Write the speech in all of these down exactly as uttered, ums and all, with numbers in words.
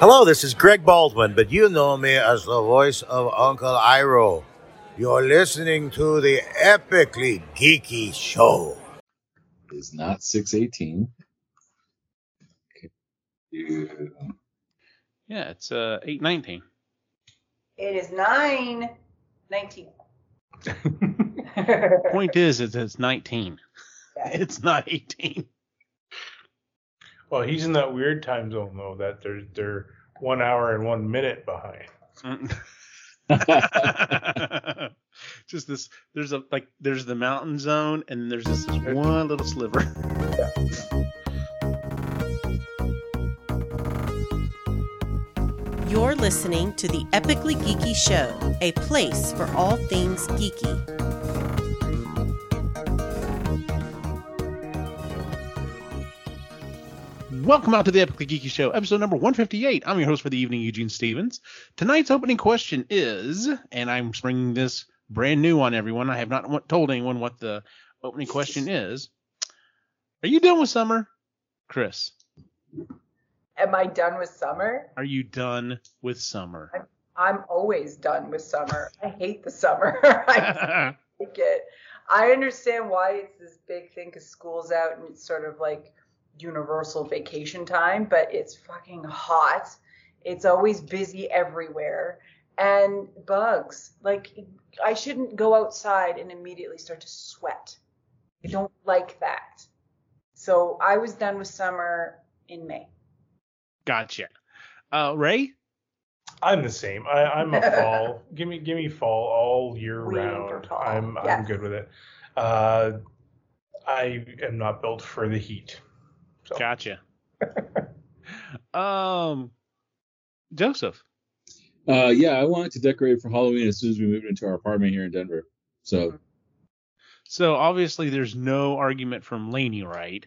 Hello, this is Greg Baldwin, but you know me as the voice of Uncle Iroh. You're listening to the Epically Geeky Show. It's not six eighteen. Yeah, yeah it's uh, eight nineteen. It is nine nineteen. Point is, is it's nineteen. Yeah. It's not eighteen. Well, he's in that weird time zone, though, that they're, they're one hour and one minute behind. Just this, there's a like, there's the mountain zone, and there's this, this one little sliver. You're listening to the Epically Geeky Show, a place for all things geeky. Welcome out to the Epically Geeky Show, episode number one fifty-eight. I'm your host for the evening, Eugene Stevens. Tonight's opening question is, and I'm springing this brand new on everyone. I have not told anyone what the opening question is. Are you done with summer, Chris? Am I done with summer? Are you done with summer? I'm, I'm always done with summer. I hate the summer. I like it. I understand why it's this big thing because school's out and it's sort of like universal vacation time, but it's fucking hot. It's always busy everywhere and bugs. Like, I shouldn't go outside and immediately start to sweat. I don't like that. So I was done with summer in May. Gotcha. Uh, Ray? I'm the same. I, I'm a fall. Give me, give me fall all year we round. I'm, yeah. I'm good with it. Uh, I am not built for the heat. So. Gotcha. um, Joseph. Uh, yeah, I wanted to decorate for Halloween as soon as we moved into our apartment here in Denver. So. So obviously, there's no argument from Lainey, right?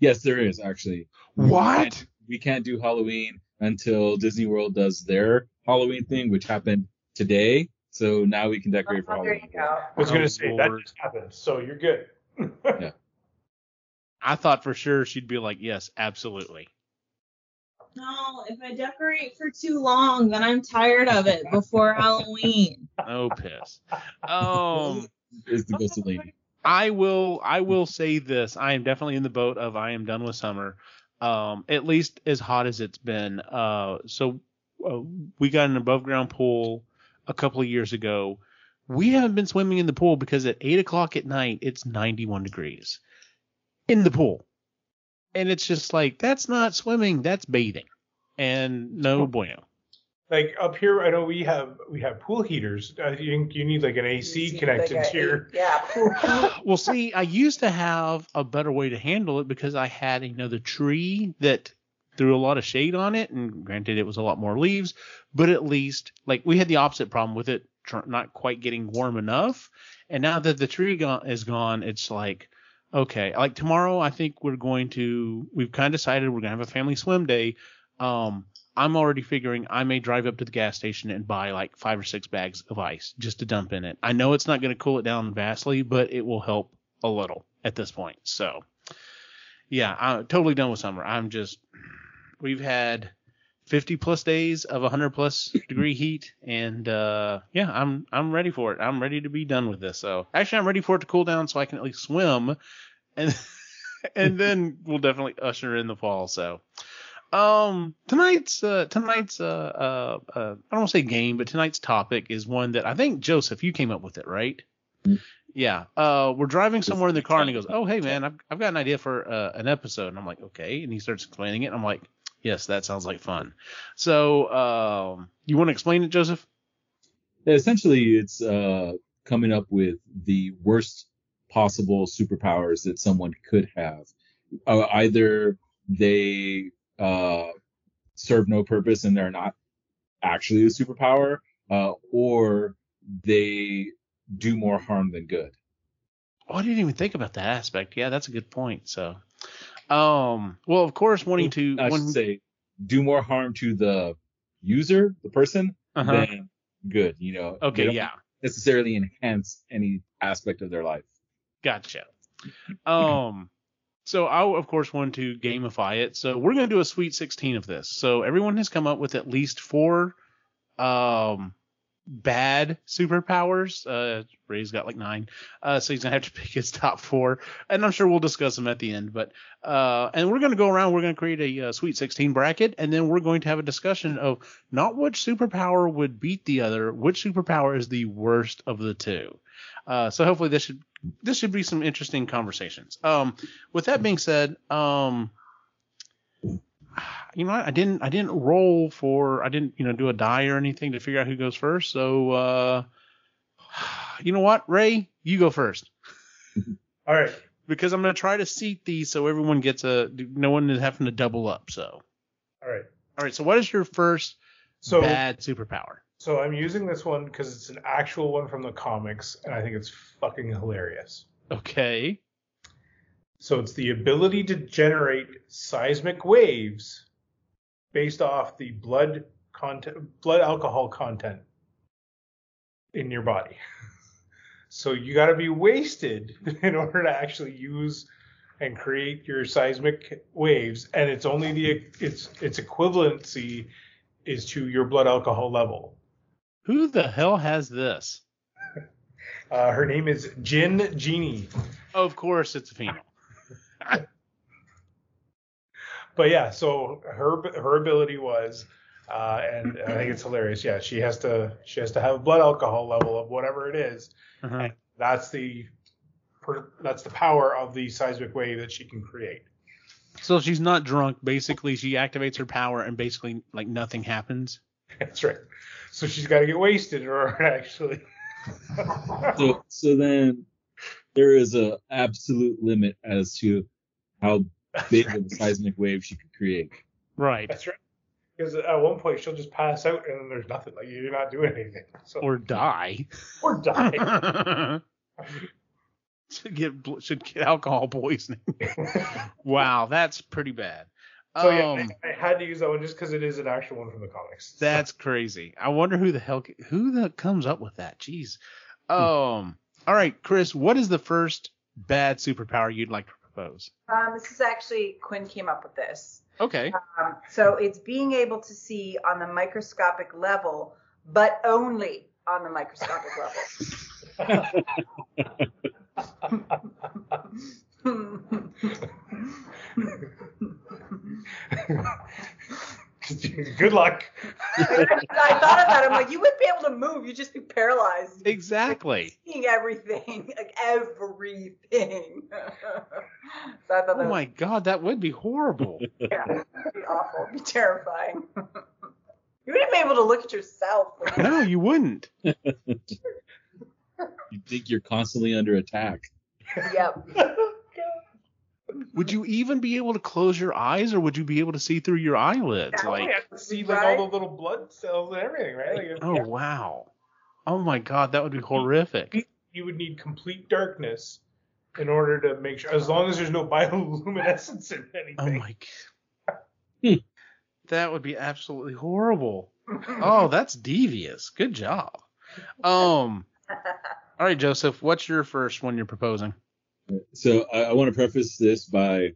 Yes, there is actually. What? We can't, we can't do Halloween until Disney World does their Halloween thing, which happened today. So now we can decorate oh, for Halloween. There you go. I was going to say that just happened, so you're good. Yeah. I thought for sure she'd be like, yes, absolutely. No, if I decorate for too long, then I'm tired of it before Halloween. Oh, piss. Um, Here's the best lady. I will I will say this. I am definitely in the boat of I am done with summer, um, at least as hot as it's been. Uh, so uh, we got an above-ground pool a couple of years ago. We haven't been swimming in the pool because at eight o'clock at night, it's ninety-one degrees. In the pool. And it's just like, that's not swimming, that's bathing. And no bueno. Like up here, I know we have we have pool heaters. Uh, you, you need like an A C connected like here. Yeah. Well, see, I used to have a better way to handle it because I had another tree that threw a lot of shade on it. And granted, it was a lot more leaves. But at least, like, we had the opposite problem with it tr- not quite getting warm enough. And now that the tree go- is gone, it's like, okay, like tomorrow, I think we're going to, we've kind of decided we're going to have a family swim day. Um, I'm already figuring I may drive up to the gas station and buy like five or six bags of ice just to dump in it. I know it's not going to cool it down vastly, but it will help a little at this point. So, yeah, I'm totally done with summer. I'm just, we've had fifty plus days of one hundred plus degree heat. And uh, yeah, I'm I'm ready for it. I'm ready to be done with this. So actually, I'm ready for it to cool down so I can at least swim. And and then we'll definitely usher in the fall. So um, tonight's uh, tonight's uh, uh, uh, I don't want to say game, but tonight's topic is one that I think, Joseph, you came up with it, right? Mm-hmm. Yeah. Uh, we're driving somewhere in the car and he goes, oh, hey, man, I've, I've got an idea for uh, an episode. And I'm like, OK. And he starts explaining it. And I'm like, yes, that sounds like fun. So um, you want to explain it, Joseph? Essentially, it's uh, coming up with the worst possible superpowers that someone could have. Uh, either they uh, serve no purpose and they're not actually a superpower, uh, or they do more harm than good. Oh, I didn't even think about that aspect. Yeah, that's a good point. So. Um. Well, of course, wanting to I should one... say do more harm to the user, the person, uh-huh. than good. You know. Okay. They don't yeah. necessarily enhance any aspect of their life. Gotcha. Um. So I, of course, wanted to gamify it. So we're going to do a Sweet sixteen of this. So everyone has come up with at least four um, bad superpowers. Uh, Ray's got like nine. Uh, so he's going to have to pick his top four. And I'm sure we'll discuss them at the end. But uh, and we're going to go around. We're going to create a uh, Sweet sixteen bracket. And then we're going to have a discussion of not which superpower would beat the other, which superpower is the worst of the two. Uh, so hopefully this should this should be some interesting conversations. Um, with that being said, um, you know what? I didn't I didn't roll for I didn't you know do a die or anything to figure out who goes first. So uh, you know what, Ray, you go first. All right, because I'm gonna try to seat these so everyone gets a no one is having to double up. So all right, all right. So what is your first so- bad superpower? So I'm using this one because it's an actual one from the comics, and I think it's fucking hilarious. Okay. So it's the ability to generate seismic waves based off the blood content, blood alcohol content in your body. So you got to be wasted in order to actually use and create your seismic waves, and it's only the it's its equivalency is to your blood alcohol level. Who the hell has this? Uh, her name is Jin Genie. Of course, it's a female. But yeah, so her her ability was, uh, and I think it's hilarious. Yeah, she has to she has to have a blood alcohol level of whatever it is. Uh-huh. And that's the that's the power of the seismic wave that she can create. So she's not drunk. Basically, she activates her power, and basically, like nothing happens. That's right. So she's got to get wasted, or actually. so, so then there is a absolute limit as to how That's big right. of a seismic wave she could create. Right. That's right. Because at one point she'll just pass out, and then there's nothing. Like you're not doing anything. So. Or die. Or die. should get should get alcohol poisoning. Wow, that's pretty bad. So yeah, um, I, I had to use that one just because it is an actual one from the comics. That's crazy. I wonder who the hell who the comes up with that. Jeez. Um. All right, Chris. What is the first bad superpower you'd like to propose? Um. This is actually Quinn came up with this. Okay. Um. So it's being able to see on the microscopic level, but only on the microscopic level. Good luck. I thought of that. I'm like, you wouldn't be able to move. You'd just be paralyzed. Exactly. Like, seeing everything, like everything. So I thought oh that my was... God, that would be horrible. Yeah, it'd be awful. It'd be terrifying. You wouldn't be able to look at yourself. Like... No, you wouldn't. You think you're constantly under attack. Yep. Would you even be able to close your eyes, or would you be able to see through your eyelids? Yeah, like, I have to see like right? all the little blood cells and everything, right? Like, oh yeah. Wow! Oh my God, that would be horrific. You would need complete darkness in order to make sure, as long as there's no bioluminescence in anything. Oh my God, that would be absolutely horrible. Oh, that's devious. Good job. Um. All right, Joseph, what's your first one you're proposing? So I, I want to preface this by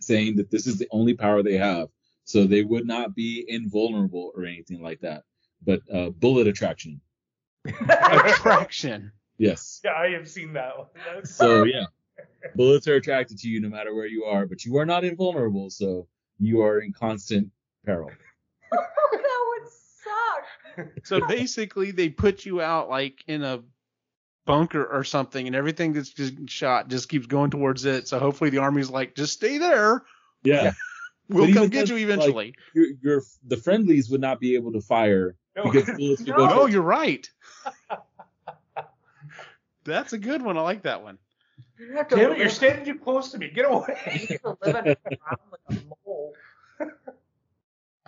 saying that this is the only power they have. So they would not be invulnerable or anything like that. But uh, bullet attraction. Attraction. Yes. Yeah, I have seen that one. That's... So yeah, bullets are attracted to you no matter where you are, but you are not invulnerable, so you are in constant peril. That would suck. So basically, they put you out like in a bunker or something, and everything that's just shot just keeps going towards it. So hopefully the army's like, just stay there. Yeah, we'll come get you eventually. Like, your, your the friendlies would not be able to fire. No, because bullets no. Go no you're right. That's a good one. I like that one. You Damn it, you're standing too close to me. Get away. You have to live in a problem like a mole.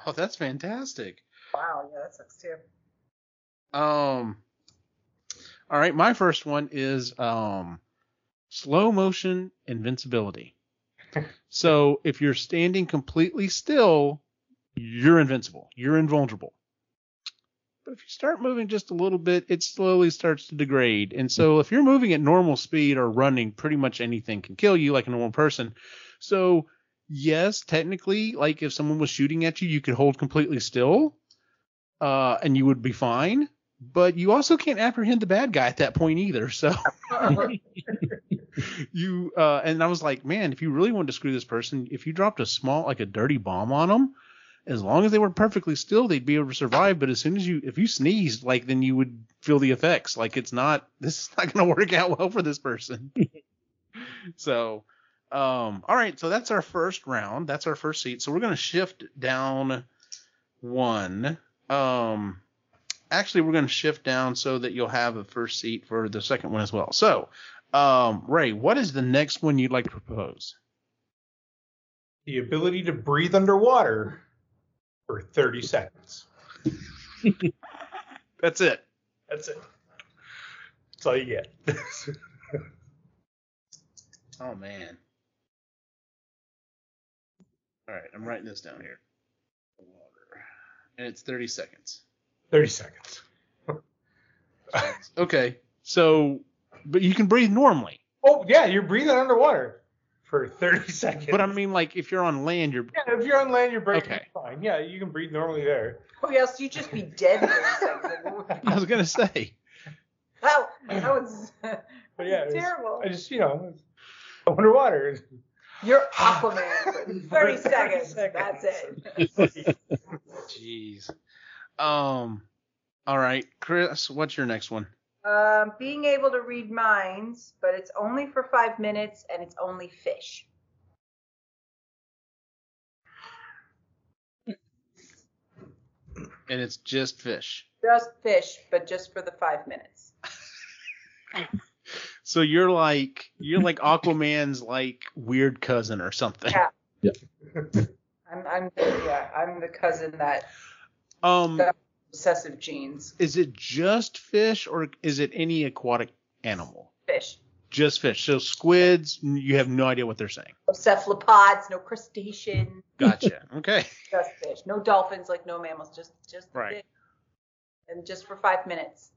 Oh, that's fantastic. Wow, yeah, that sucks too. Um. All right, my first one is um, slow motion invincibility. So if you're standing completely still, you're invincible. You're invulnerable. But if you start moving just a little bit, it slowly starts to degrade. And so if you're moving at normal speed or running, pretty much anything can kill you like a normal person. So yes, technically, like if someone was shooting at you, you could hold completely still uh, and you would be fine. But you also can't apprehend the bad guy at that point either. So you uh, and I was like, man, if you really wanted to screw this person, if you dropped a small, like a dirty bomb on them, as long as they were perfectly still, they'd be able to survive. But as soon as you, if you sneezed, like then you would feel the effects. Like it's not, this is not going to work out well for this person. So, um, all right. So that's our first round. That's our first seat. So we're going to shift down one. Um, Actually, we're going to shift down so that you'll have a first seat for the second one as well. So, um, Ray, what is the next one you'd like to propose? The ability to breathe underwater for thirty seconds. That's it. That's it. That's all you get. Oh, man. All right, I'm writing this down here. Water. And it's thirty seconds. thirty seconds. Okay. So, but you can breathe normally. Oh, yeah. You're breathing underwater for thirty seconds. But I mean, like, if you're on land, you're. Yeah, if you're on land, you're breathing okay. Fine. Yeah, you can breathe normally there. Or else you'd just be dead in thirty seconds. I was going to say. That, that was but yeah, terrible. Was, I just, you know, underwater. You're Aquaman for thirty seconds. That's it. Jeez. Um, all right, Chris, what's your next one? Um, being able to read minds, but it's only for five minutes and it's only fish. And it's just fish. Just fish, but just for the five minutes. So you're like, you're like Aquaman's like weird cousin or something. Yeah. Yeah. I'm, I'm, yeah, I'm the cousin that. Um, obsessive genes. Is it just fish or is it any aquatic animal? Fish. Just fish. So squids, you have no idea what they're saying. No cephalopods, no crustaceans. Gotcha. Okay. Just fish. No dolphins, like no mammals. Just, just right. Fish. And just for five minutes.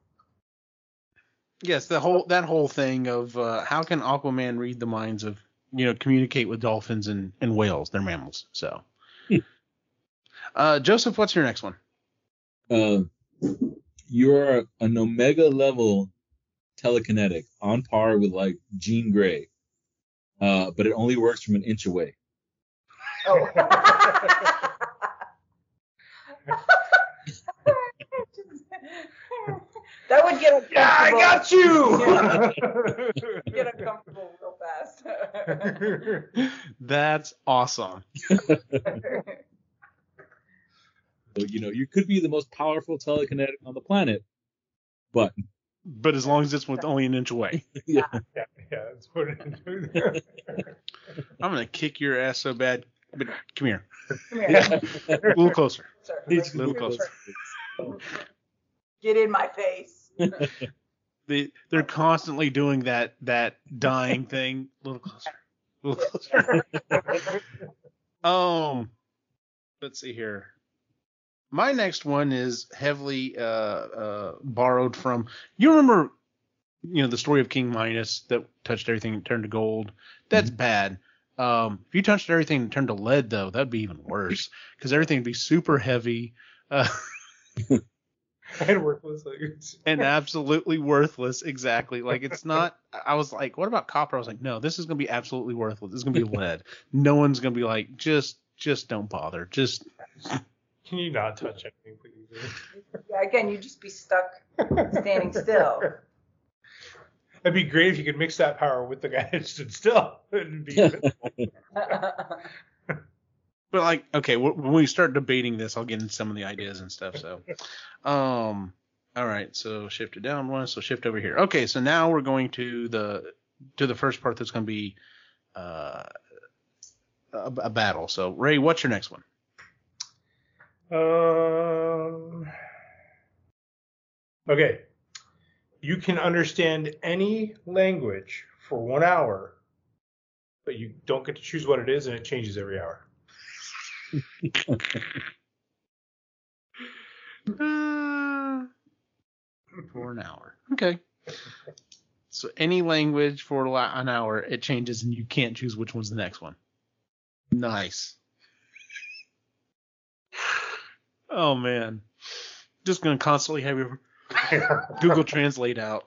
Yes, the whole that whole thing of uh, how can Aquaman read the minds of, you know, communicate with dolphins and, and whales? They're mammals. So, uh, Joseph, what's your next one? Uh, you're an Omega level telekinetic on par with like Jean Grey, uh, but it only works from an inch away. Oh. That would get uncomfortable. Yeah, I got you. Yeah. Get uncomfortable real fast. That's awesome. You know, you could be the most powerful telekinetic on the planet, but but as long as it's with only an inch away. Yeah, yeah, yeah, that's what it is. I'm gonna kick your ass so bad. But come here, come here. Yeah. A little closer. Sorry, a little closer. Get in my face. They they're constantly doing that that dying thing. A little closer. A little closer. um, let's see here. My next one is heavily uh, uh, borrowed from – you remember, you know, the story of King Midas that touched everything and turned to gold? That's mm-hmm. bad. Um, if you touched everything and turned to lead, though, that would be even worse because everything would be super heavy. Uh, and worthless. And absolutely worthless, exactly. Like it's not – I was like, what about copper? I was like, no, this is going to be absolutely worthless. This is going to be lead. No one's going to be like, just just don't bother. Just – Can you not touch anything, please? Yeah, again, you'd just be stuck standing still. It'd be great if you could mix that power with the guy that stood still. It'd be But, like, okay, when we start debating this, I'll get into some of the ideas and stuff. So, um, all right, so shift it down one, so shift over here. Okay, so now we're going to the to the first part that's going to be uh, a, a battle. So, Ray, what's your next one? Um, okay. You can understand any language for one hour, but you don't get to choose what it is, and it changes every hour. uh, for an hour. Okay. So any language for an hour, it changes, and you can't choose which one's the next one. Nice. Oh, man. Just going to constantly have your Google Translate out.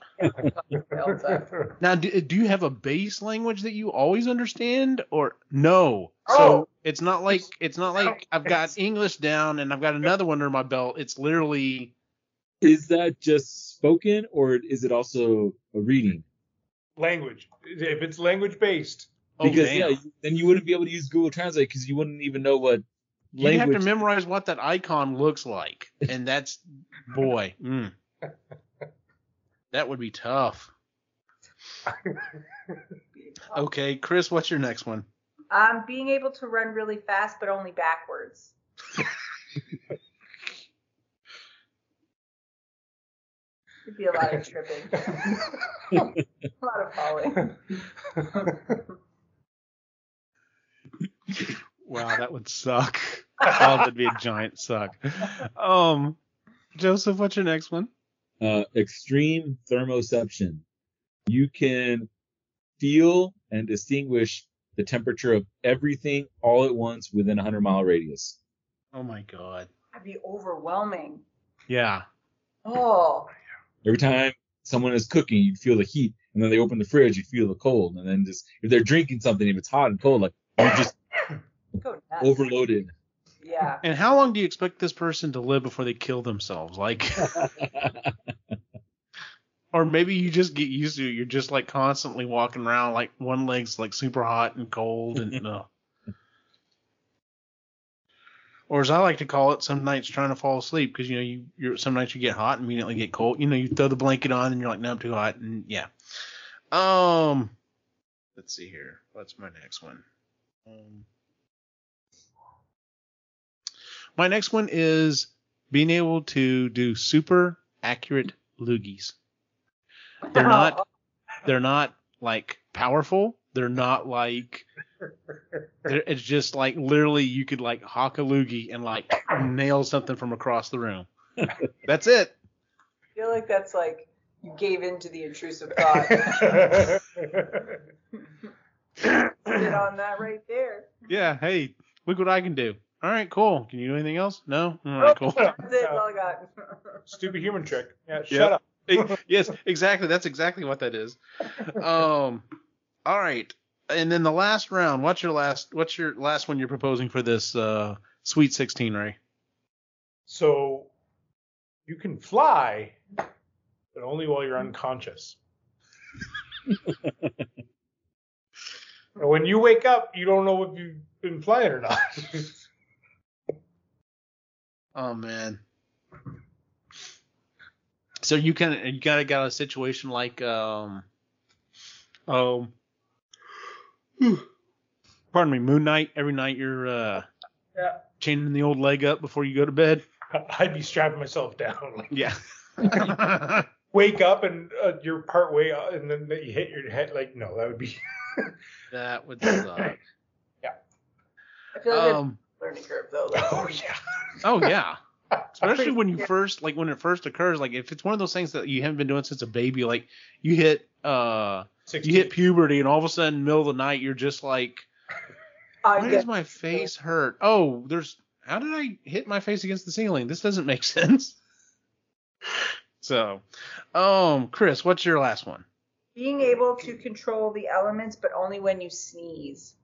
Now, do, do you have a base language that you always understand, or no? Oh. So it's not like it's not like I've got English down and I've got another one under my belt. It's literally. Is that just spoken, or is it also a reading? Language. If it's language based. Because oh, yeah, then you wouldn't be able to use Google Translate because you wouldn't even know what. You have to memorize what that icon looks like, and that's, boy, mm, that would be tough. Okay, Chris, what's your next one? Um, being able to run really fast, but only backwards. It'd be a lot of tripping, a lot of falling. Wow, that would suck. Oh, that'd be a giant suck. Um, Joseph, what's your next one? Uh, extreme thermoception. You can feel and distinguish the temperature of everything all at once within a hundred mile radius. Oh, my God. That'd be overwhelming. Yeah. Oh. Every time someone is cooking, you'd feel the heat. And then they open the fridge, you'd feel the cold. And then just if they're drinking something, if it's hot and cold, like you just... Go nuts. Overloaded. Yeah. And how long do you expect this person to live before they kill themselves? Like, or maybe you just get used to it. You're just like constantly walking around, like one leg's like super hot and cold, and uh, or as I like to call it, some nights trying to fall asleep because you know you you're some nights you get hot and immediately get cold. You know, you throw the blanket on and you're like, no, I'm too hot, and yeah. Um, let's see here. What's my next one? Um. My next one is being able to do super accurate loogies. They're not, they're not like powerful. They're not like, they're, it's just like literally you could like hawk a loogie and like nail something from across the room. That's it. I feel like that's like you gave in to the intrusive thought. Sit on that right there. Yeah. Hey, look what I can do. All right, cool. Can you do anything else? No? All right, cool. That's it. All I got. Stupid human trick. Yeah, shut yep. up. It, yes, exactly. That's exactly what that is. Um, all right. And then the last round. What's your last What's your last one you're proposing for this uh, Sweet sixteen, Ray? So you can fly, but only while you're unconscious. When you wake up, you don't know if you've been flying or not. Oh man! So you can you gotta got a situation like um um pardon me, Moon Knight. Every night you're uh yeah. chaining the old leg up before you go to bed. I'd be strapping myself down. Like, yeah. Wake up and uh, you're part way up, and then you hit your head. Like no, that would be that would suck. Yeah. I feel like um, learning curve though. Like, oh yeah. Oh yeah, especially when you first like when it first occurs. Like if it's one of those things that you haven't been doing since a baby, like you hit uh sixteen. You hit puberty, and all of a sudden, middle of the night, you're just like, why does my face hurt? Oh, there's how did I hit my face against the ceiling? This doesn't make sense. So, um, Chris, what's your last one? Being able to control the elements, but only when you sneeze.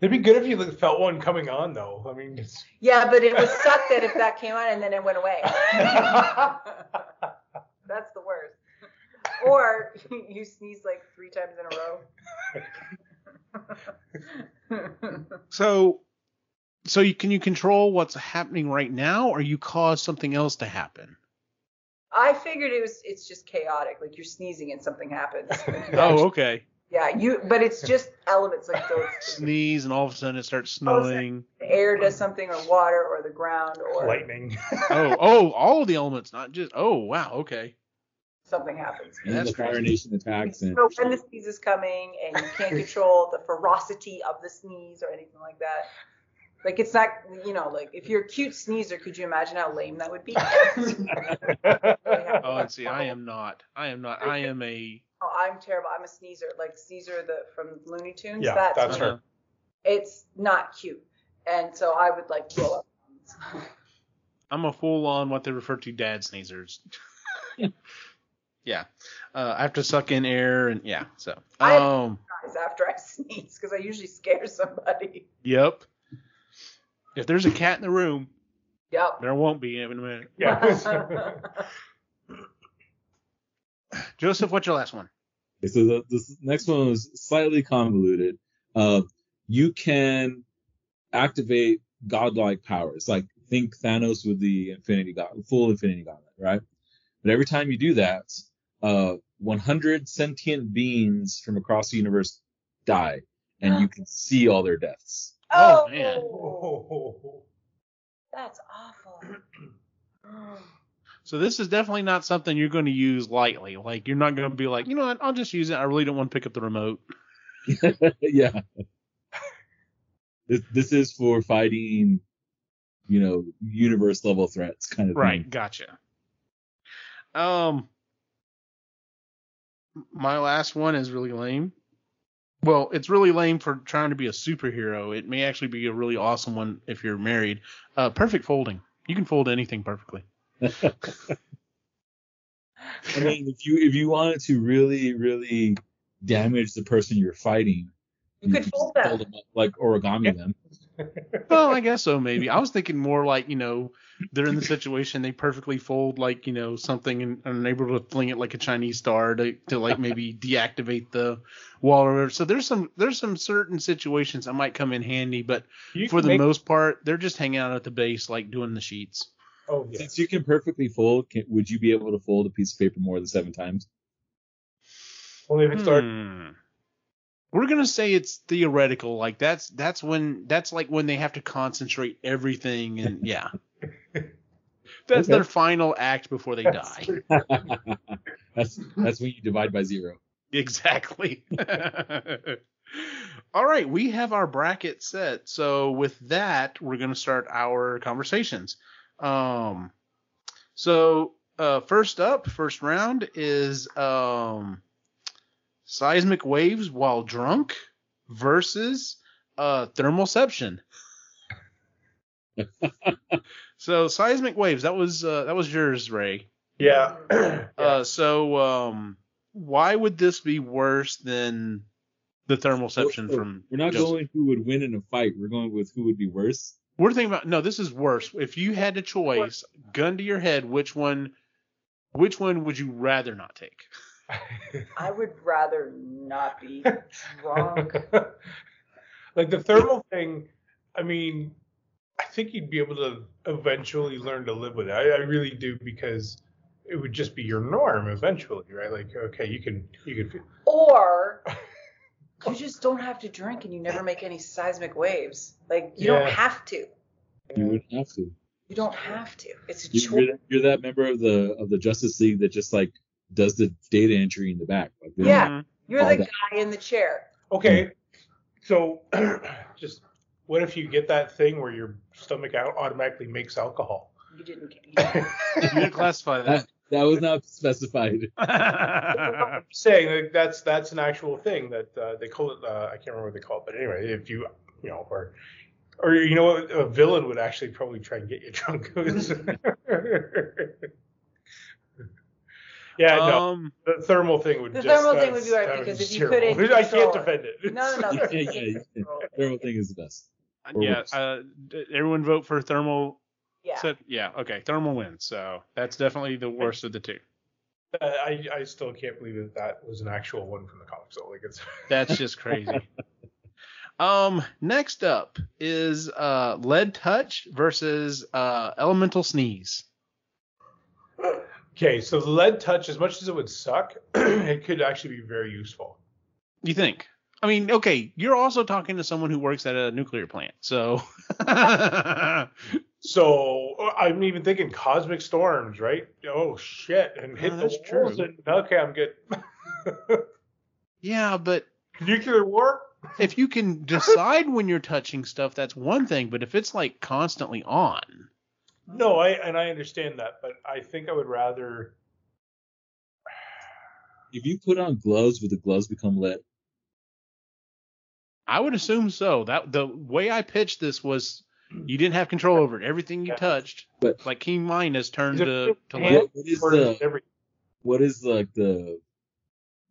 It'd be good if you felt one coming on, though. I mean, it's... yeah, but it would suck that if that came on and then it went away. That's the worst. Or you sneeze like three times in a row. So, so you, can you control what's happening right now, or you cause something else to happen? I figured it was. It's just chaotic. Like you're sneezing and something happens. Oh, okay. Yeah, you. But it's just elements like those. Sneeze, and all of a sudden it starts snowing. The air does something, or water, or the ground, or lightning. oh, oh, all of the elements, not just. Oh, wow, okay. Something happens. And that's the Fire Nation attacks. You know when the sneeze is coming, and you can't control the ferocity of the sneeze or anything like that. Like, it's not, you know, like, if you're a cute sneezer, could you imagine how lame that would be? Oh, and see, I am not. I am not. I am a... Oh, I'm terrible. I'm a sneezer. Like, Sneezer the from Looney Tunes. Yeah, that's, that's her. It's not cute. And so I would, like, blow up. I'm a full-on what they refer to dad sneezers. Yeah. Uh, I have to suck in air, and yeah, so. Um, I apologize after I sneeze, because I usually scare somebody. Yep. If there's a cat in the room, yep. There won't be in a minute. Yeah. Joseph, what's your last one? Okay, so the, this next one was slightly convoluted. Uh, you can activate godlike powers, like think Thanos with the Infinity Gauntlet, full Infinity Gauntlet, right? But every time you do that, uh, one hundred sentient beings from across the universe die, and oh. You can see all their deaths. Oh, oh man. Oh. That's awful. So this is definitely not something you're going to use lightly. Like, you're not going to be like, you know what, I'll just use it. I really don't want to pick up the remote. Yeah. This, this is for fighting, you know, universe level threats kind of right, thing. Right. Gotcha. Um, my last one is really lame. Well, it's really lame for trying to be a superhero. It may actually be a really awesome one if you're married. Uh, perfect folding. You can fold anything perfectly. I mean, if you if you wanted to really, really damage the person you're fighting, you, you could fold them. fold them up, like origami yeah. them. Well, I guess so, maybe. I was thinking more like, you know, they're in the situation, they perfectly fold, like, you know, something and, and are able to fling it like a Chinese star to, to like, maybe deactivate the wall or whatever. So there's some there's some certain situations that might come in handy, but you for the make... most part, they're just hanging out at the base, like, doing the sheets. Oh, yeah. Since you can perfectly fold, can, would you be able to fold a piece of paper more than seven times? Only if it's dark. Hmm. We're going to say it's theoretical. Like that's, that's when, that's like when they have to concentrate everything. And yeah, that's okay. Their final act before they that's die. that's, that's when you divide by zero. Exactly. All right. We have our bracket set. So with that, we're going to start our conversations. Um, so, uh, first up, first round is, um, seismic waves while drunk versus uh, thermalception. So seismic waves, that was uh, that was yours, Ray. Yeah. uh, yeah. So um, why would this be worse than the thermalception? So, so from? We're not Joseph. Going who would win in a fight. We're going with who would be worse. We're thinking about no. This is worse. If you had a choice, gun to your head, which one? Which one would you rather not take? I would rather not be drunk. Like the thermal thing, I mean, I think you'd be able to eventually learn to live with it. I, I really do, because it would just be your norm eventually, right? Like, okay, you can, you can feel. Or you just don't have to drink and you never make any seismic waves. Like you yeah. don't have to. You wouldn't have to. You don't have to. It's a choice. You're, you're that member of the of the Justice League that just like. Does the data entry in the back. Like yeah, you're the that. guy in the chair. Okay, so just what if you get that thing where your stomach out automatically makes alcohol? You didn't, you didn't. You didn't classify that. that. That was not specified. I'm saying like, that's that's an actual thing that uh, they call it. Uh, I can't remember what they call it, but anyway, if you you know or or you know a villain would actually probably try and get you drunk. Yeah, um, no. The thermal thing would the just... The thermal thing would be right, because if you terrible. couldn't... I can't defend it. No, no, no. yeah, yeah, yeah. Thermal thing is the best. Or yeah, uh, everyone vote for thermal... Yeah. Set? Yeah, okay, thermal wins. So that's definitely the worst of the two. Uh, I, I still can't believe that that was an actual one from the comics. So like it's that's just crazy. um, Next up is uh, lead touch versus uh, elemental sneeze. Okay, so the lead touch, as much as it would suck, it could actually be very useful. You think? I mean, okay, you're also talking to someone who works at a nuclear plant, so. So I'm even thinking cosmic storms, right? Oh shit! And hit oh, those walls. And, okay, I'm good. Yeah, but nuclear war? if you can decide when you're touching stuff, that's one thing. But if it's like constantly on. No, I and I understand that, but I think I would rather. If you put on gloves, would the gloves become lead? I would assume so. That the way I pitched this was you didn't have control over it. Everything you touched, but like King Midas turned to, to lead. What is the, what is like the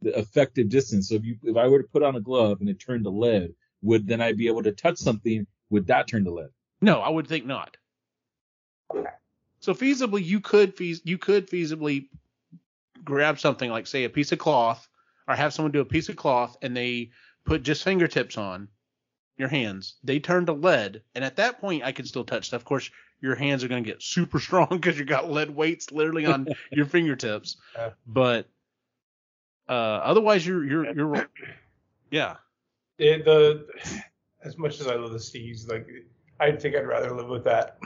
the effective distance? So if you if I were to put on a glove and it turned to lead, would then I be able to touch something? Would that turn to lead? No, I would think not. So feasibly, you could feas- you could feasibly grab something like say a piece of cloth, or have someone do a piece of cloth, and they put just fingertips on your hands. They turn to lead, and at that point, I can still touch stuff. Of course, your hands are going to get super strong because you got lead weights literally on your fingertips. Yeah. But uh, otherwise, you're you're you're yeah. It, the as much as I love the Steves, like I think I'd rather live with that.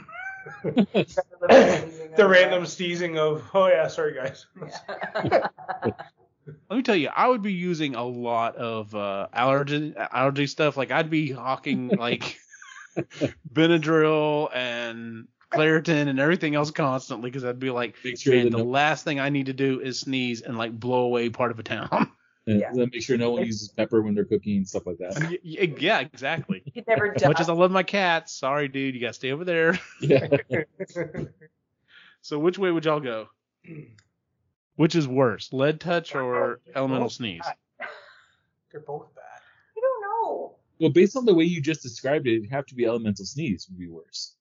The random sneezing of oh yeah, sorry guys. Let me tell you, I would be using a lot of uh, allergy allergy stuff. Like I'd be hawking like Benadryl and Claritin and everything else constantly because I'd be like, make sure man, the no- last thing I need to do is sneeze and like blow away part of a town. And yeah. Make sure no one uses pepper when they're cooking and stuff like that. Yeah, exactly. You never done. As much as I love my cats, sorry, dude, you got to stay over there. Yeah. So which way would y'all go? Which is worse, lead touch or elemental sneeze? Bad. They're both bad. I don't know. Well, based on the way you just described it, it'd have to be elemental sneeze would be worse.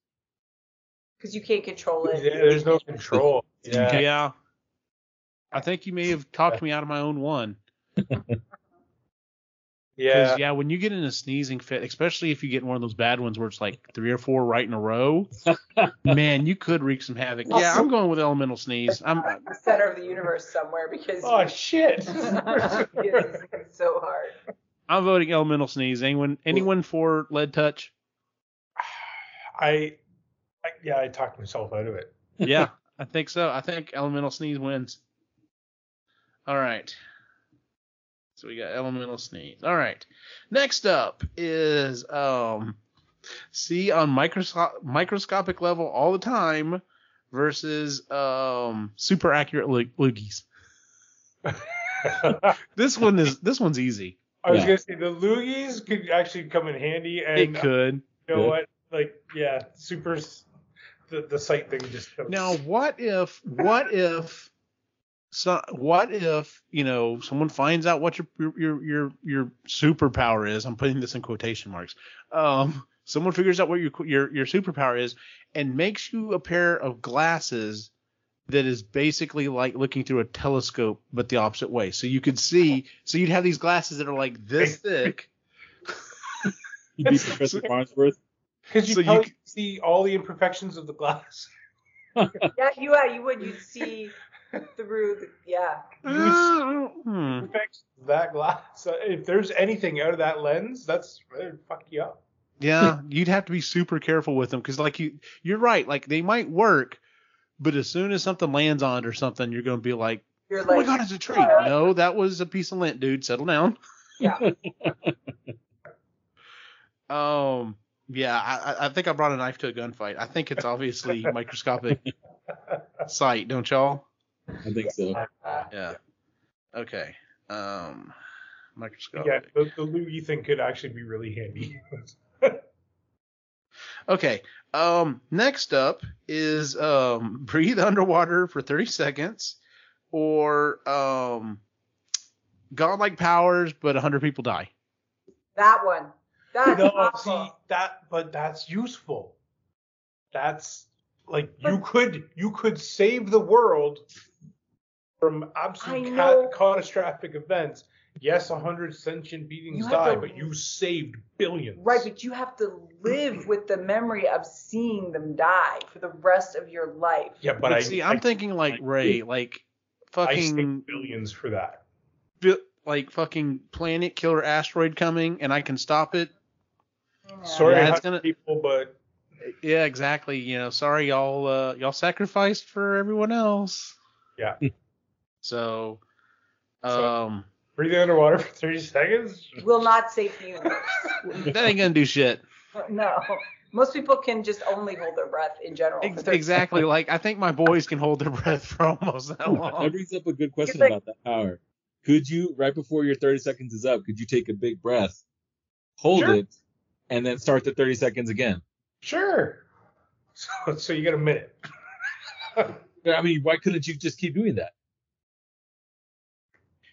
Because you can't control it. Yeah, there's no control. Yeah. yeah. I think you may have talked me out of my own one. yeah yeah when you get in a sneezing fit, especially if you get one of those bad ones where it's like three or four right in a row, man, you could wreak some havoc. Yeah, I'm going with elemental sneeze. I'm at the center of the universe somewhere because oh shit it's so hard. I'm voting elemental sneeze. Anyone anyone for lead touch? I, I yeah I talked myself out of it. Yeah. I think so. I think elemental sneeze wins. All right, so we got elemental sneeze. All right. Next up is um, see on microsco- microscopic level all the time versus um, super accurate lo- loogies. This one is this one's easy. I was yeah. gonna say the loogies could actually come in handy, and it could. You know yeah. what? Like yeah, super. The the sight thing just comes. Now what if what if. So what if, you know, someone finds out what your your your your superpower is? I'm putting this in quotation marks. Um, someone figures out what your your your superpower is and makes you a pair of glasses that is basically like looking through a telescope, but the opposite way. So you could see. So you'd have these glasses that are like this thick. You'd be Professor Farnsworth. Because you so probably you could see all the imperfections of the glass. yeah, you yeah, you would. You'd see. Through, the, yeah. Uh, hmm. That glass. If there's anything out of that lens, that's it'd fuck you up. Yeah, you'd have to be super careful with them because, like you, you're right. Like they might work, but as soon as something lands on it or something, you're gonna be like, you're "Oh like, my god, it's a tree!" Uh, no, that was a piece of lint, dude. Settle down. Yeah. um. Yeah, I, I think I brought a knife to a gunfight. I think it's obviously microscopic sight, don't y'all? I think so. Uh, yeah. yeah. Okay. Um, microscope. Yeah, the, the loogie thing could actually be really handy. Okay. Um, next up is um, breathe underwater for thirty seconds or um, godlike powers, but one hundred people die. That one. That's no, awesome. See, that, but that's useful. That's like you could you could save the world from absolute cat- catastrophic events. Yes, one hundred sentient beings die, to, but you saved billions. Right, but you have to live with the memory of seeing them die for the rest of your life. Yeah, but, but I see. I'm I, thinking like I, Ray, like fucking I saved billions for that. Bi- like fucking planet killer asteroid coming, and I can stop it. Yeah. Sorry, yeah, it's gonna people, but. Yeah, exactly. You know, sorry y'all uh, y'all sacrificed for everyone else. Yeah. So, um, Breathing underwater for thirty seconds? Will not save the universe. That ain't going to do shit. No. Most people can just only hold their breath in general. Exactly. Like, I think my boys can hold their breath for almost that long. That brings up a good question like, about that power. Could you, right before your thirty seconds is up, could you take a big breath, hold sure. it, and then start the thirty seconds again? Sure. So, so you got a minute. I mean, why couldn't you just keep doing that?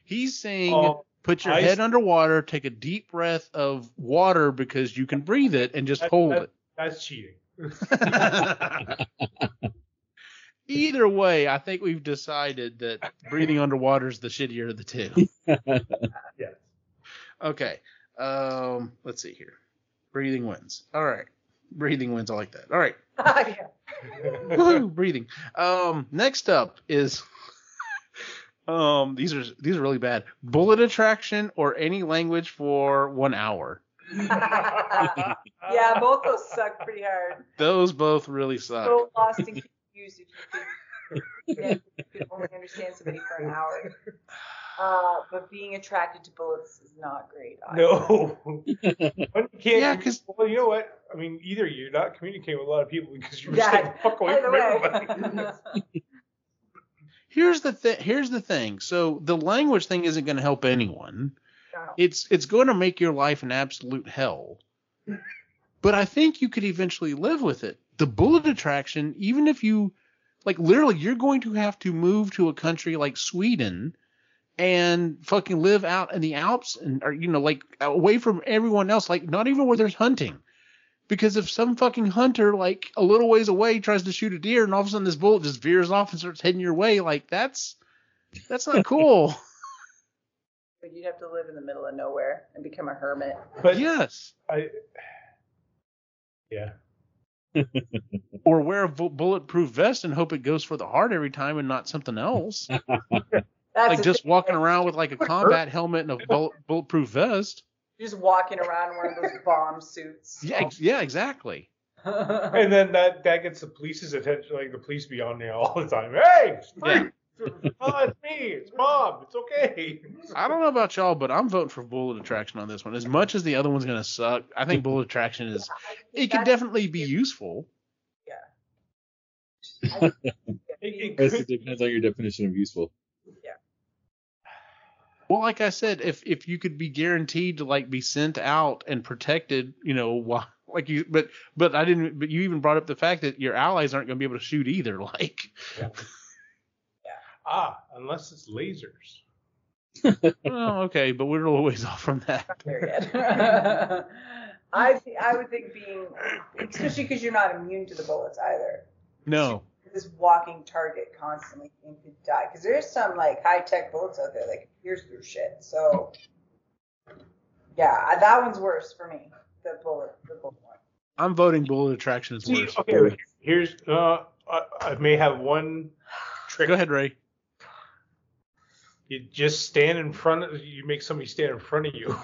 He's saying um, put your I, head underwater, take a deep breath of water because you can breathe it, and just that, hold that, it. That's cheating. Either way, I think we've decided that breathing underwater is the shittier of the two. Yeah. Okay. Um, let's see here. Breathing wins. All right. Breathing wins. I like that. All right. Woo-hoo, breathing. Um, next up is um, these are these are really bad. Bullet attraction or any language for one hour. Yeah, both those suck pretty hard. Those both really suck. So lost and confused if you could, yeah, you could only understand somebody for an hour. Uh, but being attracted to bullets is not great. Either. No. You can't, yeah, because well, you know what? I mean, either you're not communicating with a lot of people because you're yeah, staying the fuck away from way. everybody. Here's the thing. Here's the thing. So the language thing isn't going to help anyone. No. It's it's going to make your life an absolute hell. But I think you could eventually live with it. The bullet attraction, even if you like, literally, you're going to have to move to a country like Sweden. And fucking live out in the Alps and, or, you know, like away from everyone else, like not even where there's hunting. Because if some fucking hunter, like a little ways away, tries to shoot a deer and all of a sudden this bullet just veers off and starts heading your way, like that's, that's not cool. But you'd have to live in the middle of nowhere and become a hermit. But yes. I, yeah. Or wear a bulletproof vest and hope it goes for the heart every time and not something else. That's like just thing. walking around with like a combat helmet and a bullet, bulletproof vest. You're just walking around in one of those bomb suits. Yeah, ex- yeah, exactly. And then that, that gets the police's attention. Like the police be on there all the time. Hey, it's free. Yeah. Oh, it's me. It's Bob. It's okay. I don't know about y'all, but I'm voting for bullet attraction on this one. As much as the other one's gonna suck, I think bullet attraction is. Yeah, it could definitely be useful. Yeah. it, it, could. It depends on your definition of useful. Yeah. Well, like I said, if if you could be guaranteed to like be sent out and protected, you know, like you, but but I didn't. But you even brought up the fact that your allies aren't going to be able to shoot either. Like, yeah. Yeah. Ah, unless it's lasers. Oh, okay, but we're a little ways off from that. I th- I would think being, especially because you're not immune to the bullets either. No. This walking target constantly and could die because there's some like high tech bullets out there like pierce through shit. So yeah, that one's worse for me. The bullet, the bullet one. I'm voting bullet attraction is worse. Okay, here's uh, I, I may have one trick. Go ahead, Ray. You just stand in front of you. Make somebody stand in front of you,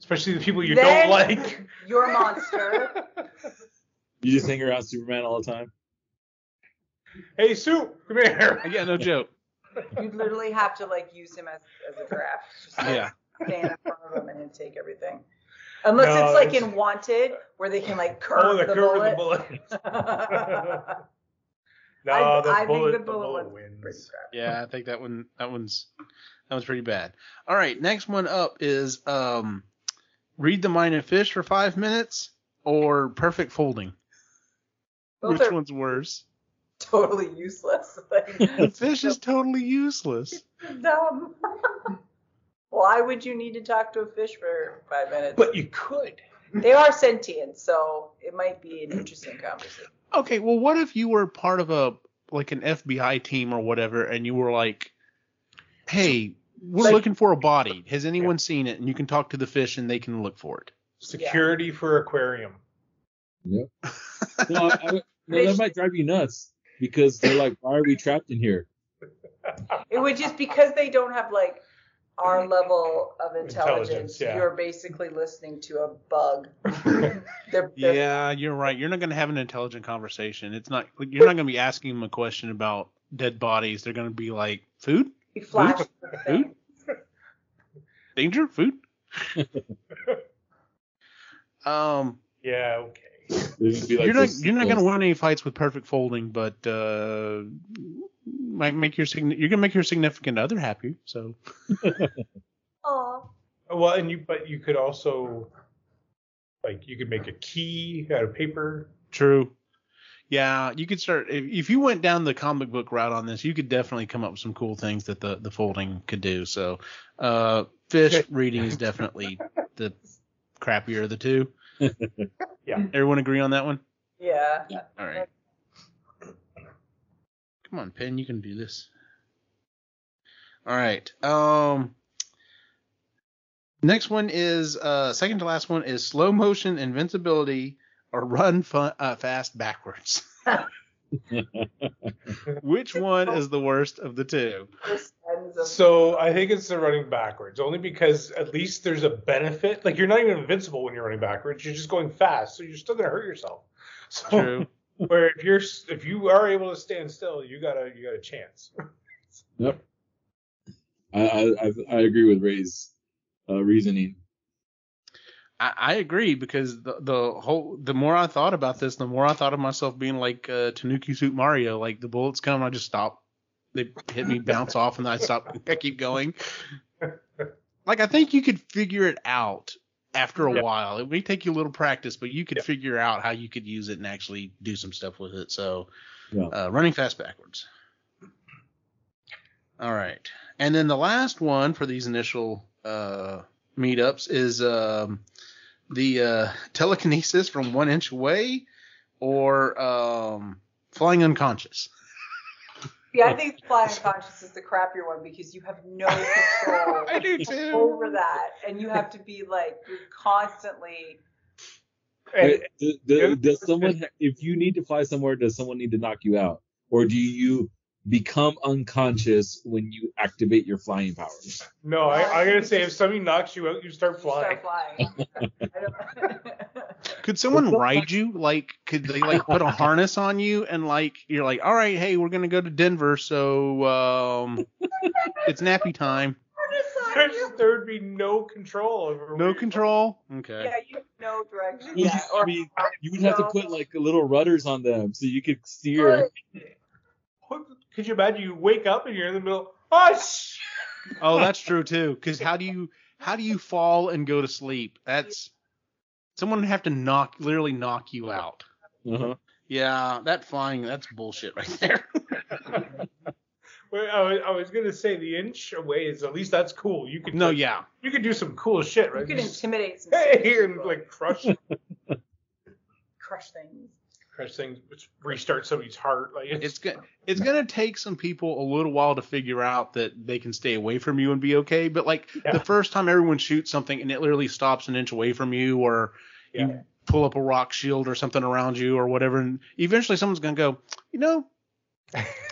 especially the people you then don't like. You're a monster. You just hang around Superman all the time? Hey, Sue, come here. Yeah, no joke. You literally have to, like, use him as, as a draft. Just like, yeah. Stand in front of him and take everything. Unless no, it's, like, it's... in Wanted, where they can, like, curve oh, the, the curve bullet. The bullet. No, I, the, I bullet, think the, bullet the bullet wins. Yeah, I think that one, that one's, that one's pretty bad. All right, next one up is um, read the mind of fish for five minutes or perfect folding. Both Which one's worse? Totally useless. The fish is totally useless. Dumb. Why would you need to talk to a fish for five minutes? But you could. They are sentient, so it might be an interesting conversation. Okay, well, what if you were part of a like an F B I team or whatever, and you were like, "Hey, we're like, looking for a body. Has anyone yeah. seen it?" And you can talk to the fish, and they can look for it. Security yeah. for aquarium. Yep. No, I, I, no, that might drive you nuts because they're like, why are we trapped in here? It would just because they don't have like our level of intelligence. intelligence yeah. You're basically listening to a bug. they're, they're, yeah, you're right. You're not going to have an intelligent conversation. It's not. You're not going to be asking them a question about dead bodies. They're going to be like, food? He flashed food? Food? Danger? Food? um. Yeah, okay. Like you're not this, you're not gonna win any fights with perfect folding, but uh, might make your you're gonna make your significant other happy. So. Aww. Well, and you but you could also, like, you could make a key out of paper. True. Yeah, you could start if, if you went down the comic book route on this. You could definitely come up with some cool things that the the folding could do. So, uh, fish reading is definitely the crappier of the two. Yeah. Everyone agree on that one? Yeah. All right. Come on, Penn, you can do this. All right. Um. Next one is uh second to last one is slow motion invincibility or run fun, uh, fast backwards. Which one is the worst of the two? So I think it's the running backwards, only because at least there's a benefit. Like, you're not even invincible when you're running backwards. You're just going fast, so you're still gonna hurt yourself. So, true. Where if you're if you are able to stand still, you got a you got a chance. Yep. I I, I agree with Ray's uh, reasoning. I, I agree because the the whole the more I thought about this, the more I thought of myself being like uh, Tanuki Suit Mario. Like, the bullets come, I just stop. They hit me, bounce off, and I stop. I keep going. Like, I think you could figure it out after a yep. while. It may take you a little practice, but you could yep. figure out how you could use it and actually do some stuff with it. So, yeah. uh, running fast backwards. All right. And then the last one for these initial uh, meetups is um, the uh, telekinesis from one inch away or um, flying unconscious. Yeah, I think flying unconscious is the crappier one because you have no control I do too. over that, and you have to be like you're constantly. Wait, does, does, does someone, if you need to fly somewhere, does someone need to knock you out, or do you become unconscious when you activate your flying powers? No, I, I'm gonna say if somebody knocks you out, you start flying. You start flying. I don't... Could someone ride you? Like, could they like put a harness on you and like you're like, all right, hey, we're gonna go to Denver, so um, it's nappy time. There would be no control over. No control. Going. Okay. Yeah, you have no direction. Yeah, yeah, or, I mean, you would have no. to put like little rudders on them so you could steer. Could you imagine you wake up and you're in the middle? Oh, shit. Oh, that's true too. Because how do you how do you fall and go to sleep? That's someone would have to knock literally knock you out. Uh-huh. Yeah, that flying that's bullshit right there. Well, I was, I was gonna say the inch away is at least that's cool. You could no, do, yeah, you could do some cool shit, right? You could intimidate some hey, and like crush, crush things. Crush things, which restart somebody's heart. Like it's it's gonna it's gonna take some people a little while to figure out that they can stay away from you and be okay. But like yeah. the first time everyone shoots something and it literally stops an inch away from you, or yeah. you pull up a rock shield or something around you or whatever, and eventually someone's gonna go, you know,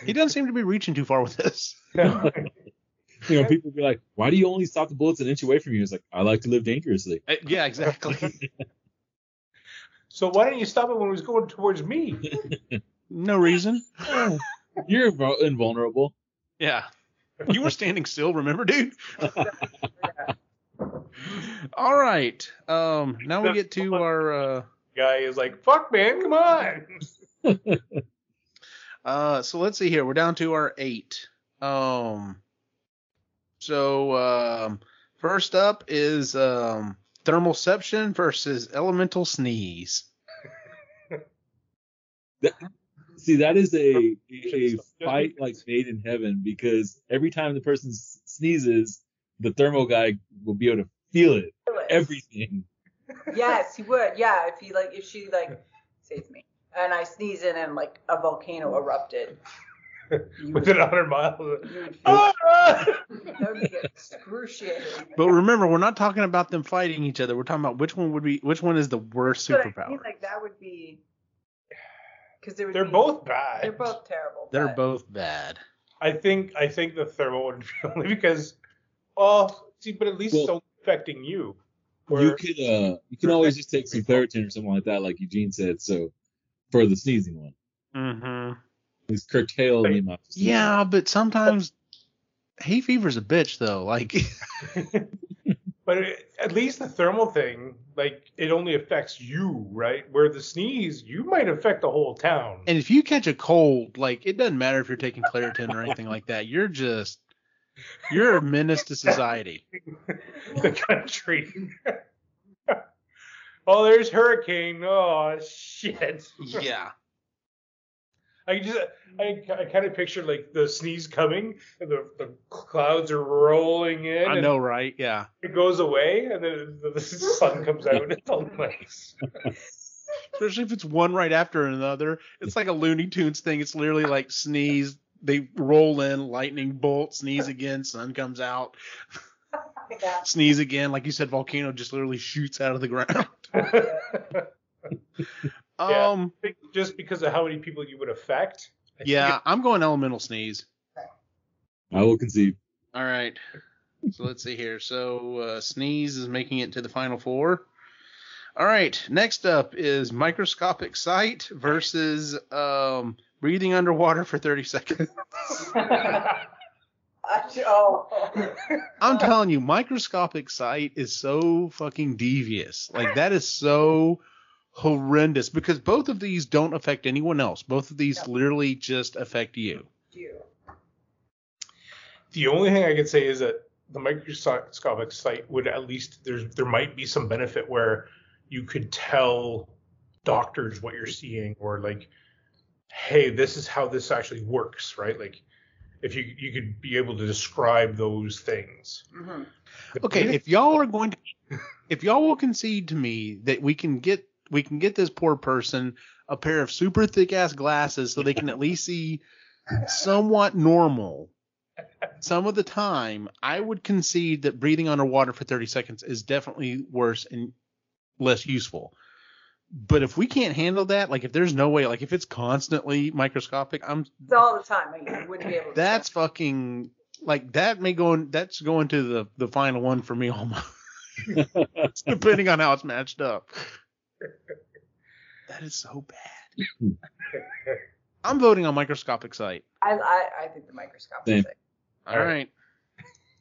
he doesn't seem to be reaching too far with this. You know, people be like, why do you only stop the bullets an inch away from you? It's like, I like to live dangerously. Uh, yeah, exactly. So why didn't you stop it when it was going towards me? No reason. Oh, you're invulnerable. Yeah. You were standing still, remember, dude? All right. Um, now we get to our... Uh, guy is like, fuck, man, come on. uh, so let's see here. We're down to our eight. Um, so um, first up is... Um, Thermalception versus Elemental Sneeze. That, see, that is a, a fight like made in heaven because every time the person sneezes, the thermal guy will be able to feel it. Feel it. Everything. Yes, he would. Yeah, if he like, if she like, saves me, and I sneeze in and like a volcano erupted. Within one hundred miles. Ah! But remember, we're not talking about them fighting each other. We're talking about which one would be, which one is the worst superpower. I feel like that would be, because there would they're be, both bad. They're both terrible. They're but. both bad. I think, I think the thermal would be only because, oh, see, but at least well, it's only affecting you. Or, you could, uh, you can always just take some Claritin or something like that, like Eugene said. So, for the sneezing one. Mm-hmm. Is curtailed. Yeah, but sometimes hay fever's a bitch, though. Like, but it, at least the thermal thing, like, it only affects you, right? Where the sneeze, you might affect the whole town. And if you catch a cold, like, it doesn't matter if you're taking Claritin or anything like that. You're just, you're a menace to society, the country. Oh, there's hurricane. Oh shit. Yeah. I just, I, I kind of picture like the sneeze coming, and the, the clouds are rolling in. I know, right? Yeah. It goes away, and then the, the sun comes out. It's all nice. Especially if it's one right after another. It's like a Looney Tunes thing. It's literally like sneeze, they roll in, lightning bolt, sneeze again, sun comes out. Yeah. Sneeze again, like you said, volcano just literally shoots out of the ground. um, yeah, just because of how many people you would affect. I yeah, it- I'm going elemental sneeze. I will concede. All right, so let's see here. So uh, sneeze is making it to the final four. All right, next up is microscopic sight versus um, breathing underwater for thirty seconds. I'm telling you, microscopic sight is so fucking devious. Like, that is so horrendous because both of these don't affect anyone else. Both of these no. literally just affect you. you. The only thing I can say is that the microscopic sight would at least there's there might be some benefit where you could tell doctors what you're seeing, or like, hey, this is how this actually works, right? Like, if you you could be able to describe those things. Mm-hmm. Okay, if y'all are going to, if y'all will concede to me that we can get we can get this poor person a pair of super thick ass glasses so they can at least see somewhat normal some of the time, I would concede that breathing underwater for thirty seconds is definitely worse and less useful. But if we can't handle that, like if there's no way, like if it's constantly microscopic, I'm it's all the time. Like, you wouldn't be able to that's stop. Fucking like that may go in, that's going to the, the final one for me almost. Depending on how it's matched up. That is so bad. I'm voting on microscopic sight. I I, I think the microscopic Same. sight. All, all right.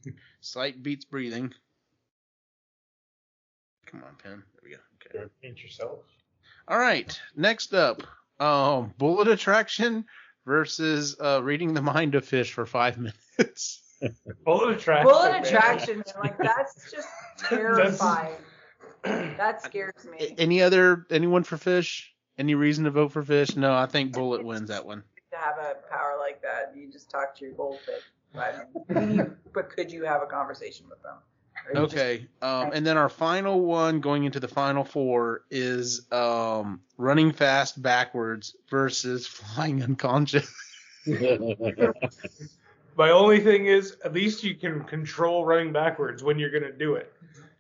right. Sight beats breathing. Come on, Pen. There we go. Okay. Paint yourself. All right, next up, um, bullet attraction versus uh, reading the mind of fish for five minutes. bullet attraction. Bullet attraction, man. Like, that's just terrifying. That's, that scares me. Any other, anyone for fish? Any reason to vote for fish? No, I think bullet it's wins that one. To have a power like that, you just talk to your goldfish. But, but could you have a conversation with them? Okay, um, and then our final one going into the final four is um, running fast backwards versus flying unconscious. My only thing is, at least you can control running backwards when you're going to do it.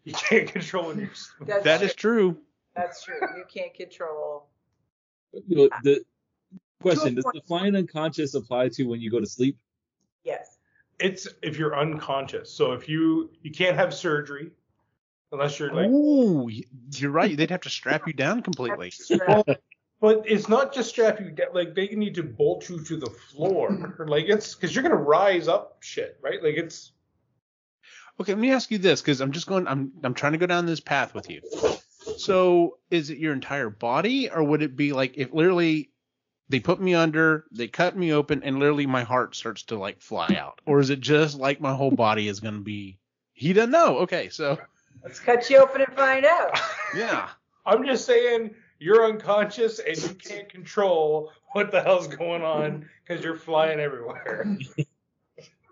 You can't control when you're... That's that true. is true. That's true. You can't control... The, the question, does the flying unconscious apply to when you go to sleep? Yes. It's if you're unconscious. So if you you can't have surgery unless you're like. Oh, you're right. They'd have to strap you down completely. Well, but it's not just strap you down. Like, they need to bolt you to the floor. Like, it's because you're gonna rise up shit, right? Like, it's. Okay, let me ask you this, because I'm just going. I'm I'm trying to go down this path with you. So is it your entire body, or would it be like if literally? They put me under, they cut me open, and literally my heart starts to, like, fly out. Or is it just, like, my whole body is going to be... He doesn't know. Okay, so... Let's cut you open and find out. Yeah. I'm just saying you're unconscious and you can't control what the hell's going on because you're flying everywhere.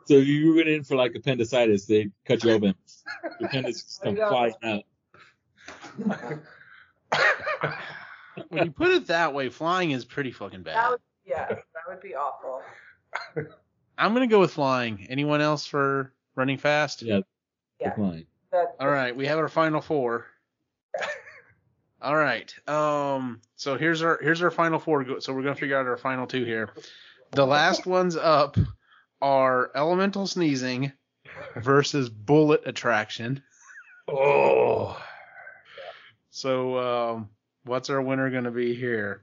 So you went in for, like, appendicitis. They cut you open. Your appendix comes flying out. When you put it that way, flying is pretty fucking bad. That would, yeah, that would be awful. I'm going to go with flying. Anyone else for running fast? Yeah. yeah. Flying. All right, we have our final four. All right. Um. So here's our here's our final four. So we're going to figure out our final two here. The last ones up are elemental sneezing versus bullet attraction. Oh. So, um... what's our winner going to be here?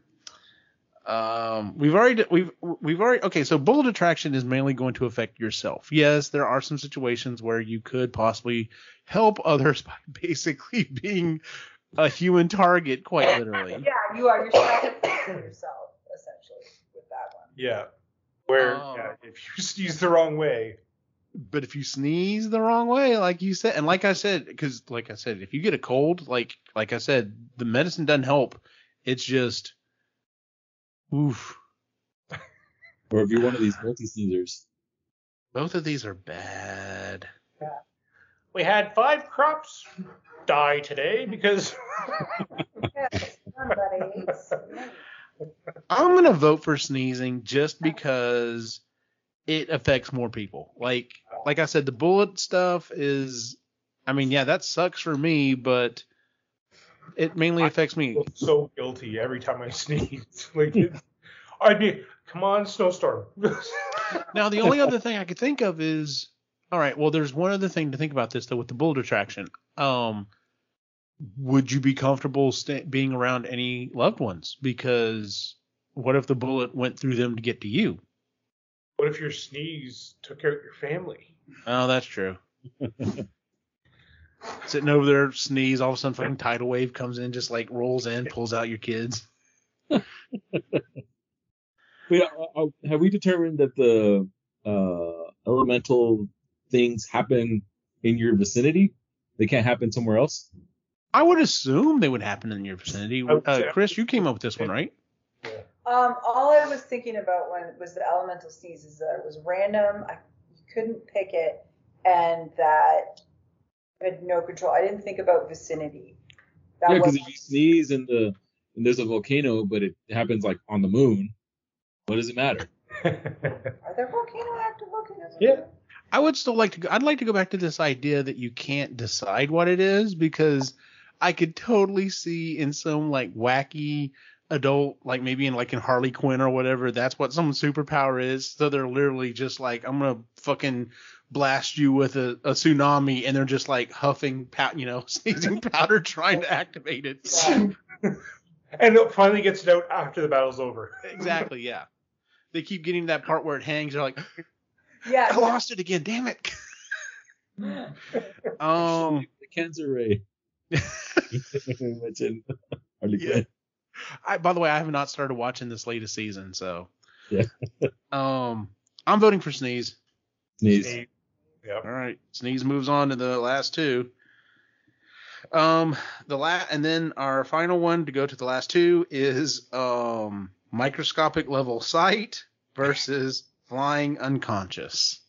Um, we've already we've we've already okay. So bullet attraction is mainly going to affect yourself. Yes, there are some situations where you could possibly help others by basically being a human target, quite literally. Yeah, you are. You're sacrificing yourself essentially with that one. Yeah, where um, yeah, if you sneeze the wrong way. But if you sneeze the wrong way, like you said, and like I said, because like I said, if you get a cold, like like I said, the medicine doesn't help. It's just. Oof. Or if you're one of these multi-sneezers. Both of these are bad. Yeah. We had five crops die today because... Yes, somebody. I'm going to vote for sneezing just because it affects more people. Like, like I said, the bullet stuff is... I mean, yeah, that sucks for me, but... It mainly affects me. I feel so guilty every time I sneeze. Like, it's, I'd be, come on, snowstorm. Now, the only other thing I could think of is, all right, well, there's one other thing to think about this, though, with the bullet attraction. Um, would you be comfortable st- being around any loved ones? Because what if the bullet went through them to get to you? What if your sneeze took out your family? Oh, that's true. Sitting over there, sneeze, all of a sudden fucking tidal wave comes in, just like rolls in, pulls out your kids. Wait, uh, have we determined that the uh, elemental things happen in your vicinity? They can't happen somewhere else? I would assume they would happen in your vicinity. Uh, Chris, you came up with this one, right? Um, all I was thinking about when was the elemental sneezes, that it was random, I couldn't pick it, and that... I had no control. I didn't think about vicinity. That yeah, because if you sneeze and the and there's a volcano, but it happens like on the moon, what does it matter? Are there volcano active volcanoes? Yeah, I would still like to. Go, I'd like to go back to this idea that you can't decide what it is, because I could totally see in some like wacky adult, like maybe in like in Harley Quinn or whatever, that's what someone's superpower is. So they're literally just like, I'm gonna fucking. Blast you with a, a tsunami, and they're just like huffing, pow- you know, sneezing powder, trying to activate it. Yeah. And it finally gets it out after the battle's over. Exactly, yeah. They keep getting to that part where it hangs. They're like, "Yeah, I lost it again. Damn it." um, the cancer ray. Yeah. I, by the way, I have not started watching this latest season, so. Yeah. um, I'm voting for sneeze. Sneeze. Sneeze. Yep. All right. Sneeze moves on to the last two. Um, the la- and then our final one to go to the last two is um microscopic level sight versus flying unconscious.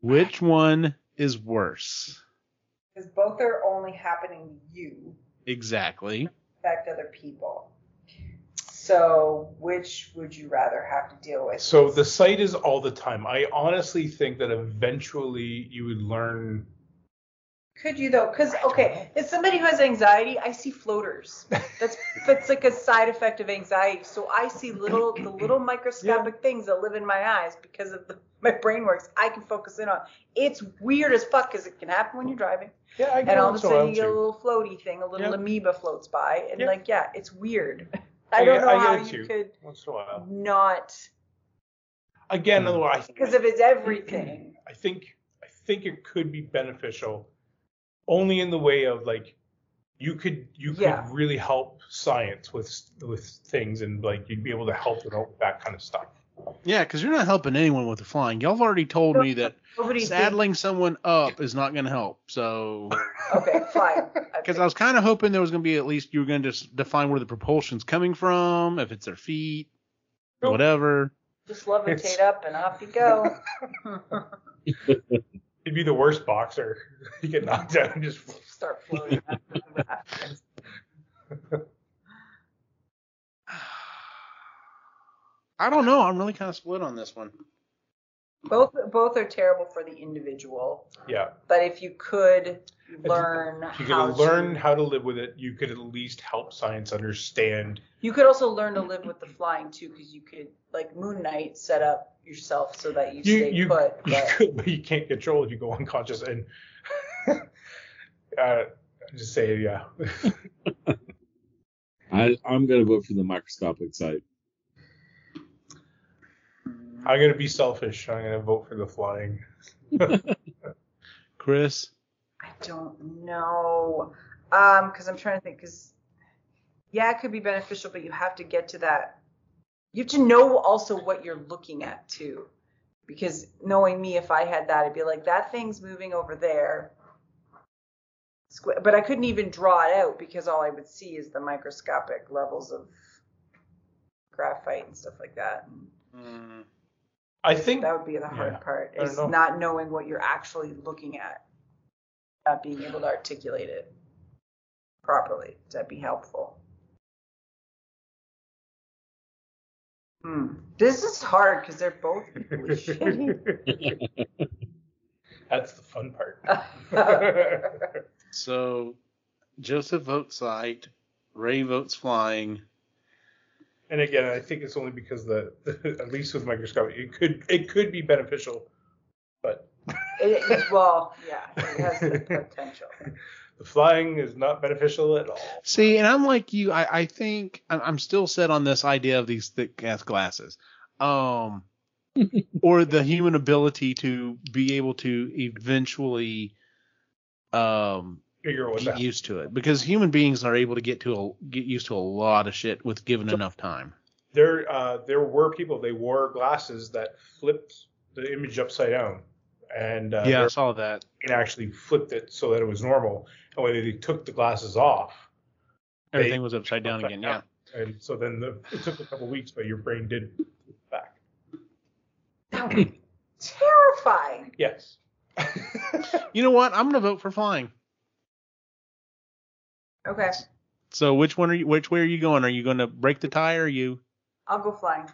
Which one is worse? Because both are only happening to you. Exactly. Affect other people. So which would you rather have to deal with? So the sight is all the time. I honestly think that eventually you would learn. Could you though? Because, okay, as somebody who has anxiety, I see floaters. That's that's like a side effect of anxiety. So I see little the little microscopic yeah. things that live in my eyes because of the, my brain works. I can focus in on. It's weird as fuck because it can happen when you're driving. Yeah, I can. And all of a sudden you get a little floaty thing, a little yeah. amoeba floats by, and yeah. like yeah, it's weird. I don't know I how you too. could Once in a while. not. Again, otherwise. Because if it's everything. I think I think it could be beneficial, only in the way of like, you could you could yeah. really help science with with things, and like you'd be able to help with all that kind of stuff. Yeah, because you're not helping anyone with the flying. Y'all have already told me that saddling thinks. someone up is not going to help. So. Okay, fine. Because I was kind of hoping there was going to be at least you were going to just define where the propulsion's coming from, if it's their feet, nope. whatever. Just levitate it's... up and off you go. You'd be the worst boxer. You get knocked down and just start floating. I don't know. I'm really kind of split on this one. Both both are terrible for the individual. Yeah. But if you could learn if you could how learn to, how to live with it, you could at least help science understand. You could also learn to live with the flying too, because you could, like Moon Knight, set up yourself so that you, you stay you, put. You but, could, but you can't control it. You go unconscious, and uh, just say yeah. I, I'm going to vote for the microscopic side. I'm going to be selfish. I'm going to vote for the flying. Chris? I don't know. Um, because I'm trying to think. Because, yeah, it could be beneficial, but you have to get to that. You have to know also what you're looking at, too. Because knowing me, if I had that, I'd be like, that thing's moving over there. But I couldn't even draw it out because all I would see is the microscopic levels of graphite and stuff like that. Mm. I think that would be the hard yeah, part, is know. not knowing what you're actually looking at, not being able to articulate it properly. That'd be helpful. Hmm. This is hard because they're both equally shitty. That's the fun part. So Joseph votes light, Ray votes flying. And again, I think it's only because the, the at least with microscopic, it could it could be beneficial, but it, it, well, yeah, it has the potential. The flying is not beneficial at all. See, and I'm like you. I, I think I'm still set on this idea of these thick-ass glasses, um, or the human ability to be able to eventually um, figure out get used to it. Because human beings are able to get to a, get used to a lot of shit with given so, enough time. There, uh, there were people. They wore glasses that flipped the image upside down. And, uh, yeah, I saw that. It actually flipped it so that it was normal. And when they took the glasses off, everything was upside down again. Down. Yeah. And so then the, it took a couple weeks, but your brain did back. That would be terrifying. Yes. You know what? I'm going to vote for flying. Okay. So which one are you? Which way are you going? Are you going to break the tie? Or are you? I'll go flying.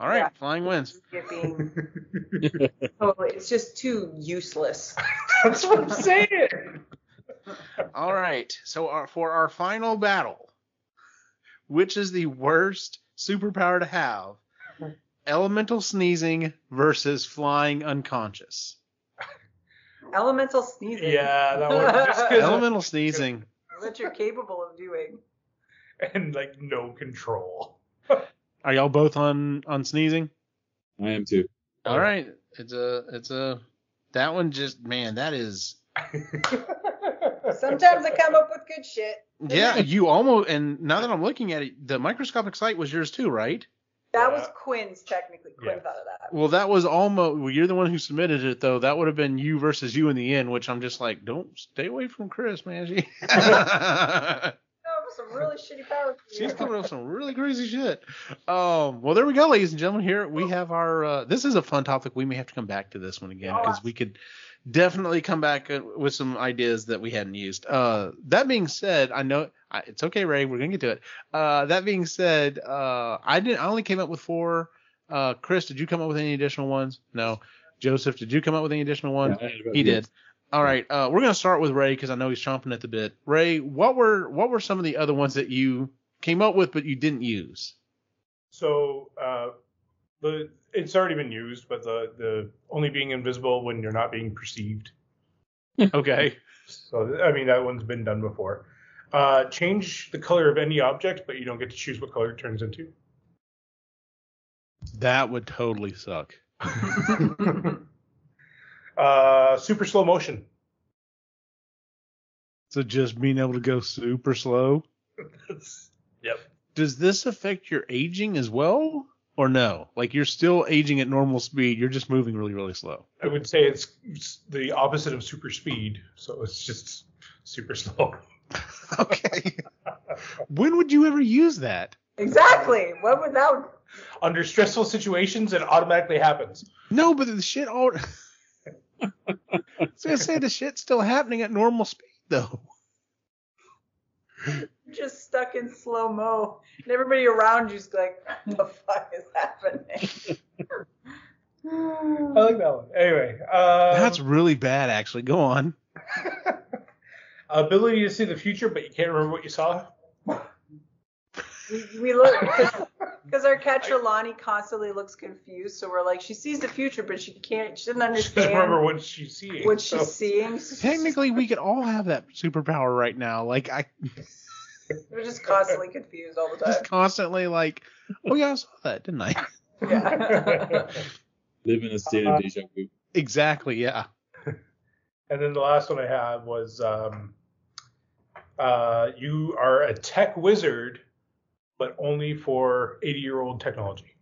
All right, yeah. Flying wins. Totally, it's just too useless. That's what I'm saying. All right, so our, for our final battle, which is the worst superpower to have? Elemental sneezing versus flying unconscious. Elemental sneezing. Yeah, that one. Just elemental sneezing. What you're capable of doing. And like no control. Are y'all both on, on sneezing? I am too. All right. It's a, it's a, that one just, man, that is. Sometimes I come up with good shit. Yeah, you almost, and now that I'm looking at it, the microscopic sight was yours too, right? That was Quinn's, technically. Quinn yeah. thought of that. Well, that was almost, well, you're the one who submitted it, though. That would have been you versus you in the end, which I'm just like, don't stay away from Chris, man. She. Some really shitty power. She's coming up with some really crazy shit. Um, well, there we go, ladies and gentlemen. Here we have our. Uh, this is a fun topic. We may have to come back to this one again because oh, we could definitely come back with some ideas that we hadn't used. Uh, that being said, I know it's okay, Ray. We're gonna get to it. Uh, that being said, uh, I didn't. I only came up with four. Uh, Chris, did you come up with any additional ones? No. Joseph, did you come up with any additional ones? Yeah, he did. All right, uh, we're gonna start with Ray because I know he's chomping at the bit. Ray, what were what were some of the other ones that you came up with but you didn't use? So uh, the it's already been used, but the the only being invisible when you're not being perceived. Okay. So I mean that one's been done before. Uh, change the color of any object, but you don't get to choose what color it turns into. That would totally suck. Uh, super slow motion. So just being able to go super slow? Yep. Does this affect your aging as well? Or no? Like you're still aging at normal speed. You're just moving really, really slow. I would say it's, it's the opposite of super speed. So it's just super slow. Okay. When would you ever use that? Exactly. When would that? Under stressful situations, it automatically happens. No, but the shit all... I was going to say, the shit's still happening at normal speed, though. Just stuck in slow-mo. And everybody around you's like, what the fuck is happening? I like that one. Anyway. Um, That's really bad, actually. Go on. Ability to see the future, but you can't remember what you saw. We, we look because our catcher Lonnie constantly looks confused, so we're like, she sees the future, but she can't. She doesn't understand. She doesn't remember what she's seeing. What so. she's seeing. Technically, we could all have that superpower right now. Like I, They're just constantly confused all the time. Just constantly like, oh yeah, I saw that, didn't I? Yeah. Live in a state uh, of deja vu. Exactly, yeah. And then the last one I had was um, uh, you are a tech wizard, but only for eighty-year-old technology.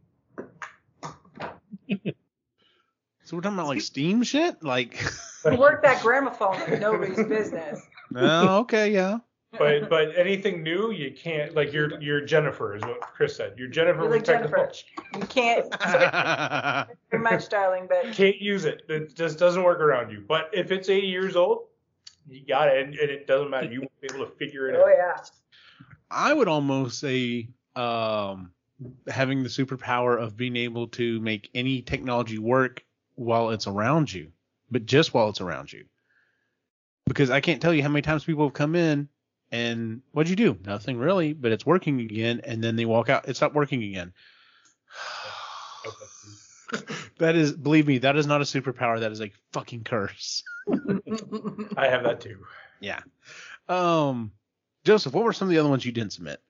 So we're talking about like Steam shit? Like you work that gramophone in nobody's business. Oh, okay, yeah. But but anything new, you can't, like you're you're Jennifer is what Chris said. You're Jennifer you're like with technology. Jennifer. You can't pretty much darling, but can't use it. It just doesn't work around you. But if it's eighty years old, you got it, and, and it doesn't matter. You won't be able to figure it oh, out. Oh yeah. I would almost say um, having the superpower of being able to make any technology work while it's around you, but just while it's around you. Because I can't tell you how many times people have come in and what'd you do? Nothing really, but it's working again. And then they walk out. It's not working again. That is, believe me, that is not a superpower. That is a fucking curse. I have that too. Yeah. Um, Joseph, what were some of the other ones you didn't submit?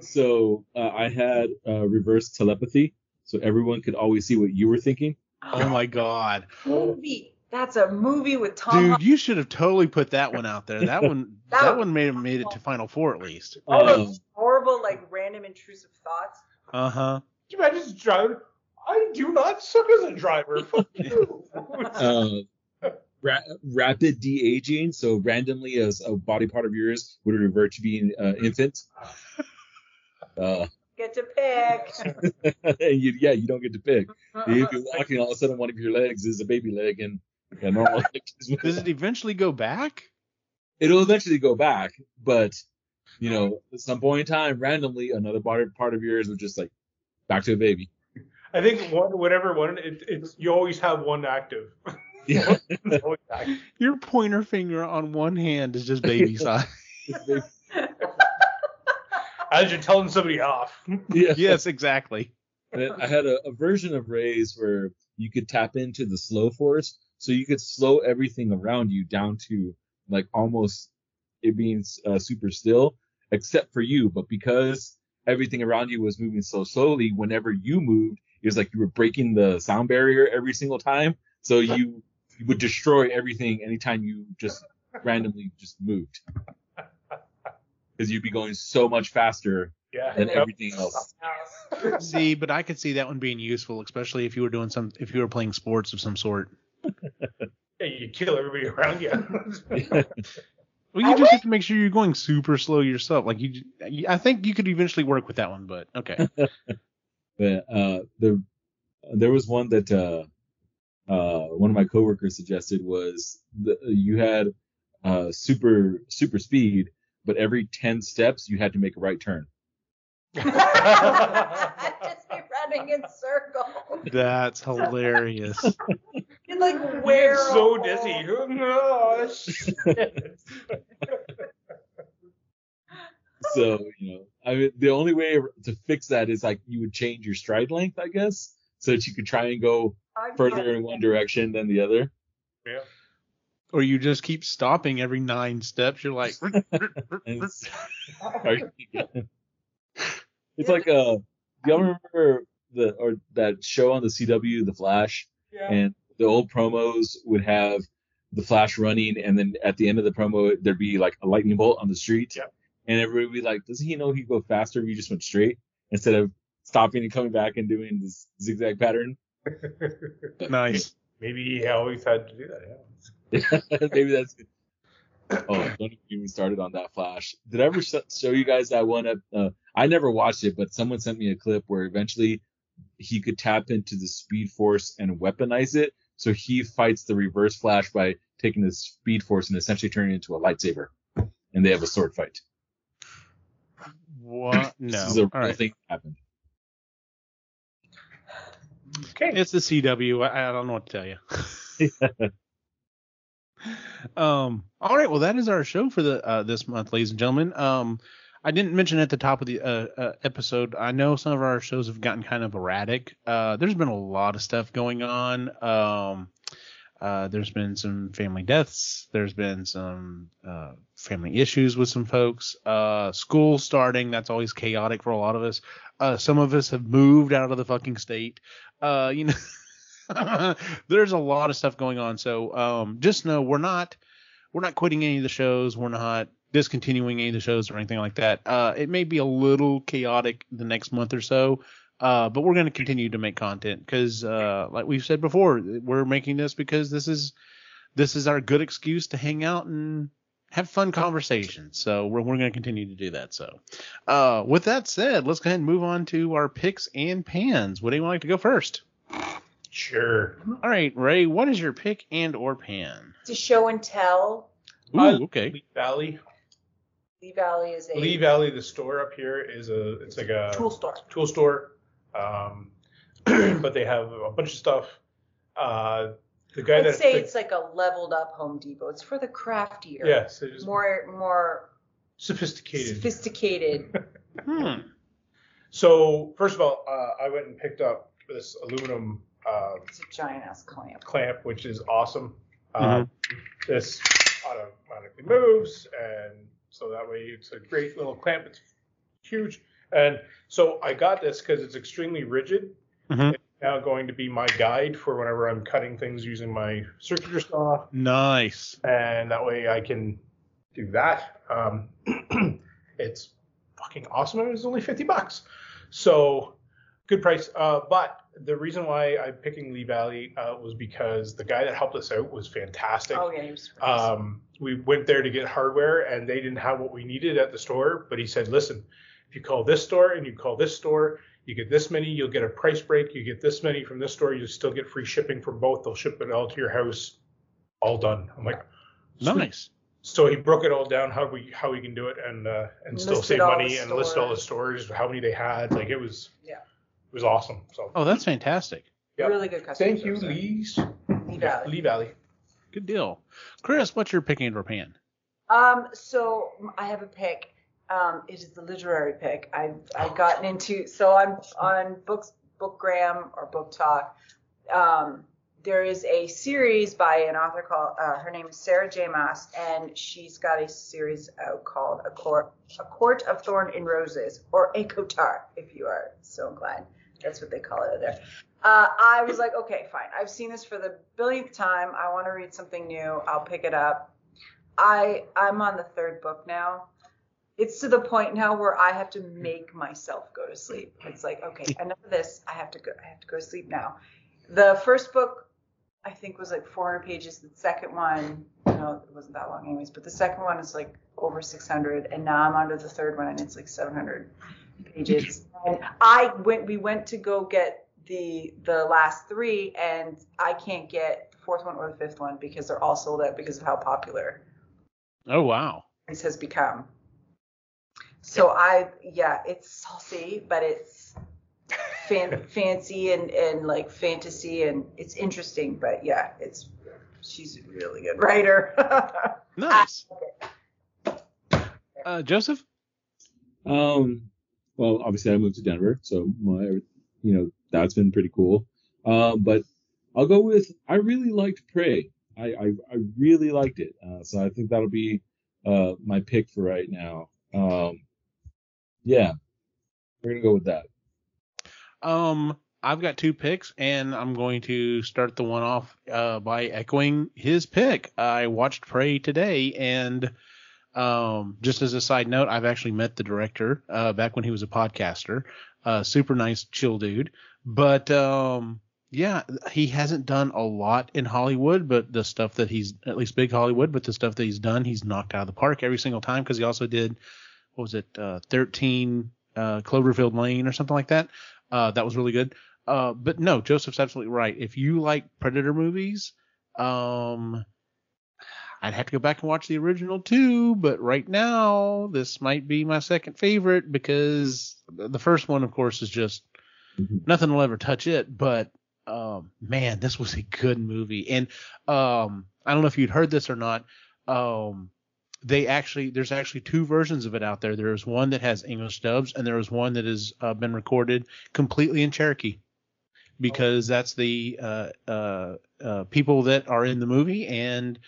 So uh, I had uh, reverse telepathy, so everyone could always see what you were thinking. Oh my god! Movie. That's a movie with Tom. Dude, H- you should have totally put that one out there. That one, that, that one made made it to Final Four at least. All um, those horrible, like random intrusive thoughts. Uh huh. Can you imagine driving? I do not suck as a driver. Fuck you. uh, Ra- rapid de-aging, so randomly as a body part of yours would revert to being an uh, infant. Uh, get to pick. you, yeah, you don't get to pick. If you're walking, all of a sudden one of your legs is a baby leg, and a normal leg is with Does it eventually go back? It'll eventually go back, but you know, at some point in time, randomly another body part of yours would just like back to a baby. I think one, whatever one, it, it's you always have one active. Yeah. Your pointer finger on one hand is just baby size. As you're telling somebody off. Yeah. Yes, exactly. And I had a, a version of Ray's where you could tap into the slow force, so you could slow everything around you down to like almost it being uh, super still, except for you. But because everything around you was moving so slowly, whenever you moved, it was like you were breaking the sound barrier every single time. So you, you would destroy everything anytime you just randomly just moved, because you'd be going so much faster yeah, than everything else. See, but I could see that one being useful, especially if you were doing some, if you were playing sports of some sort. Yeah, you kill everybody around you. Yeah. Well, you just have to make sure you're going super slow yourself. Like you, I think you could eventually work with that one, but okay. But uh, the there was one that. Uh, Uh, one of my coworkers suggested was the, you had uh, super super speed, but every ten steps you had to make a right turn. I'd just be running in circles. That's hilarious. You'd like wear so dizzy. Oh, shit. So you know, I mean, the only way to fix that is like you would change your stride length, I guess, so that you could try and go further in one direction than the other. Yeah. Or you just keep stopping every nine steps. You're like... it's it's like, uh, do y'all remember the, or that show on the C W, The Flash? Yeah. And the old promos would have The Flash running, and then at the end of the promo, there'd be like a lightning bolt on the street. Yeah. And everybody would be like, doesn't he know he'd go faster if he just went straight? Instead of stopping and coming back and doing this zigzag pattern. Nice. Maybe he always had to do that. Yeah. Maybe that's. Oh, don't even started on that Flash. Did I ever show you guys that one? At, uh, I never watched it, but someone sent me a clip where eventually he could tap into the speed force and weaponize it. So he fights the reverse Flash by taking the speed force and essentially turning it into a lightsaber, and they have a sword fight. What? No. This is a real right. thing that happened. Okay. It's the C W. I, I don't know what to tell you. um. All right. Well, that is our show for the uh, this month, ladies and gentlemen. Um, I didn't mention at the top of the uh, uh, episode. I know some of our shows have gotten kind of erratic. Uh, there's been a lot of stuff going on. Um, Uh, there's been some family deaths. There's been some uh, family issues with some folks. Uh, school starting. That's always chaotic for a lot of us. Uh, some of us have moved out of the fucking state. Uh, you know, there's a lot of stuff going on. So um, just know we're not we're not quitting any of the shows. We're not discontinuing any of the shows or anything like that. Uh, it may be a little chaotic the next month or so. Uh, but we're going to continue to make content because, uh, like we've said before, we're making this because this is this is our good excuse to hang out and have fun conversations. So we're we're going to continue to do that. So uh, with that said, let's go ahead and move on to our picks and pans. Would anyone like to go first? Sure. All right, Ray, what is your pick and or pan? It's a show and tell. Ooh, uh, okay. Lee Valley. Lee Valley is a Lee Valley. The store up here is a it's like a tool store. Tool store. Um, but they have a bunch of stuff. Uh, the guy I'd that say the, it's like a leveled up Home Depot. It's for the craftier. Yes, it is more more sophisticated. Sophisticated. hmm. So first of all, uh, I went and picked up this aluminum. Uh, it's a giant ass clamp. Clamp, which is awesome. Mm-hmm. Um, this automatically moves, and so that way it's a great little clamp. It's huge. And so I got this because it's extremely rigid. Mm-hmm. It's now going to be my guide for whenever I'm cutting things using my circular saw. Nice. And that way I can do that. Um, it's fucking awesome. And it's only fifty bucks. So good price. Uh, but the reason why I'm picking Lee Valley uh, was because the guy that helped us out was fantastic. Oh, yeah, he was um, we went there to get hardware, and they didn't have what we needed at the store. But he said, listen, you call this store and you call this store, you get this many, you'll get a price break, you get this many from this store, you still get free shipping from both, they'll ship it all to your house, all done. I'm like, nice. So he broke it all down how we how we can do it and uh, and still save money and list all the stores, how many they had. Like it was yeah it was awesome. So oh, that's fantastic. Yep. Really good customer. Thank you, Lee. Lee Valley. Lee Valley. Good deal. Chris, what's your pick and or pan? Um, so I have a pick. Um, it is the literary pick. I've, I've gotten into, so on, on Books, Bookgram or Book Talk, um, there is a series by an author called, uh, her name is Sarah J. Maas, and she's got a series out called A Court, A Court of Thorns and Roses, or A Kotar, if you are so inclined. That's what they call it out there. Uh, I was like, okay, fine. I've seen this for the billionth time. I want to read something new. I'll pick it up. I, I'm on the third book now. It's to the point now where I have to make myself go to sleep. It's like, okay, enough of this. I have to go. I have to go to sleep now. The first book, I think, was like four hundred pages. The second one, no, it wasn't that long anyways. But the second one is like over six hundred, and now I'm onto the third one, and it's like seven hundred pages. And I went. We went to go get the the last three, and I can't get the fourth one or the fifth one because they're all sold out because of how popular. Oh wow! This has become. So I, yeah, it's saucy, but it's fan, fancy and, and like fantasy and it's interesting, but yeah, it's, she's a really good writer. Nice. Uh, Joseph? Um, well, obviously I moved to Denver, so my, you know, that's been pretty cool. Um, but I'll go with, I really liked Prey. I, I, I really liked it. Uh, so I think that'll be, uh, my pick for right now. Um, Yeah, we're going to go with that. Um, I've got two picks, and I'm going to start the one off uh, by echoing his pick. I watched Prey today, and um, just as a side note, I've actually met the director uh, back when he was a podcaster. Uh, super nice, chill dude. But um, yeah, he hasn't done a lot in Hollywood, but the stuff that he's – at least big Hollywood, but the stuff that he's done, he's knocked out of the park every single time because he also did – what was it, uh, thirteen uh, Cloverfield Lane or something like that. Uh, that was really good. Uh, but no, Joseph's absolutely right. If you like Predator movies, um, I'd have to go back and watch the original too. But right now, this might be my second favorite because the first one, of course, is just nothing will ever touch it. But um, man, this was a good movie. And um, I don't know if you'd heard this or not. Um, They actually, there's actually two versions of it out there. There is one that has English dubs, and there is one that has uh, been recorded completely in Cherokee, because oh. that's the uh, uh, uh, people that are in the movie, and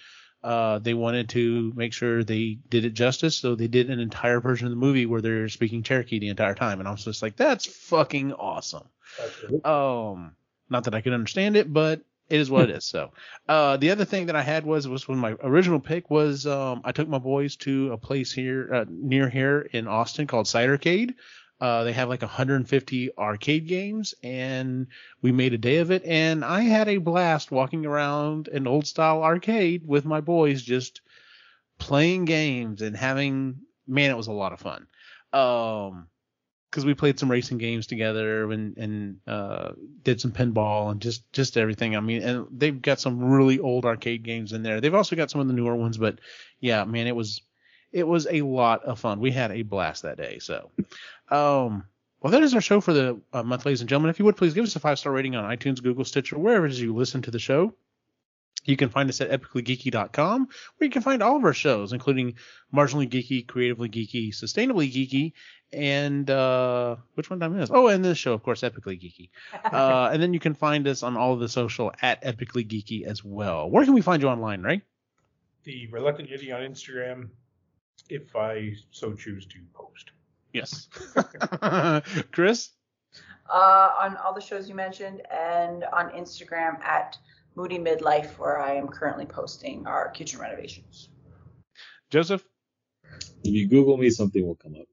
uh, they wanted to make sure they did it justice. So they did an entire version of the movie where they're speaking Cherokee the entire time. And I was just like, that's fucking awesome. Absolutely. Um, not that I could understand it, but it is what it is. So uh, the other thing that I had was, was when my original pick was um, I took my boys to a place here uh, near here in Austin called Cidercade. Uh, they have like one hundred fifty arcade games, and we made a day of it. And I had a blast walking around an old style arcade with my boys, just playing games and having, man, it was a lot of fun. Um, cause we played some racing games together and, and, uh, did some pinball and just, just everything. I mean, and they've got some really old arcade games in there. They've also got some of the newer ones, but yeah, man, it was, it was a lot of fun. We had a blast that day. So, um, well, that is our show for the uh, month, ladies and gentlemen. If you would, please give us a five-star rating on iTunes, Google, Stitcher, wherever it is you listen to the show. You can find us at epically geeky dot com, where you can find all of our shows, including Marginally Geeky, Creatively Geeky, Sustainably Geeky, and uh, which one did I miss? Oh, and this show, of course, Epically Geeky. Uh, and then you can find us on all of the social at Epically Geeky as well. Where can we find you online, Ray? The Reluctant Yeti on Instagram. If I so choose to post. Yes. Chris? Uh, on all the shows you mentioned, and on Instagram at Moody Midlife, where I am currently posting our kitchen renovations. Joseph? If you Google me, something will come up.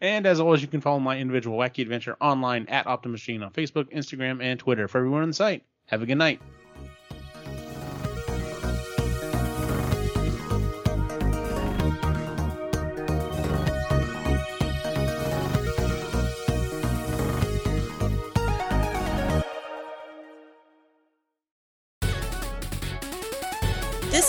And as always, you can follow my individual wacky adventure online at Optimachine on Facebook, Instagram, and Twitter. For everyone on the site, have a good night. This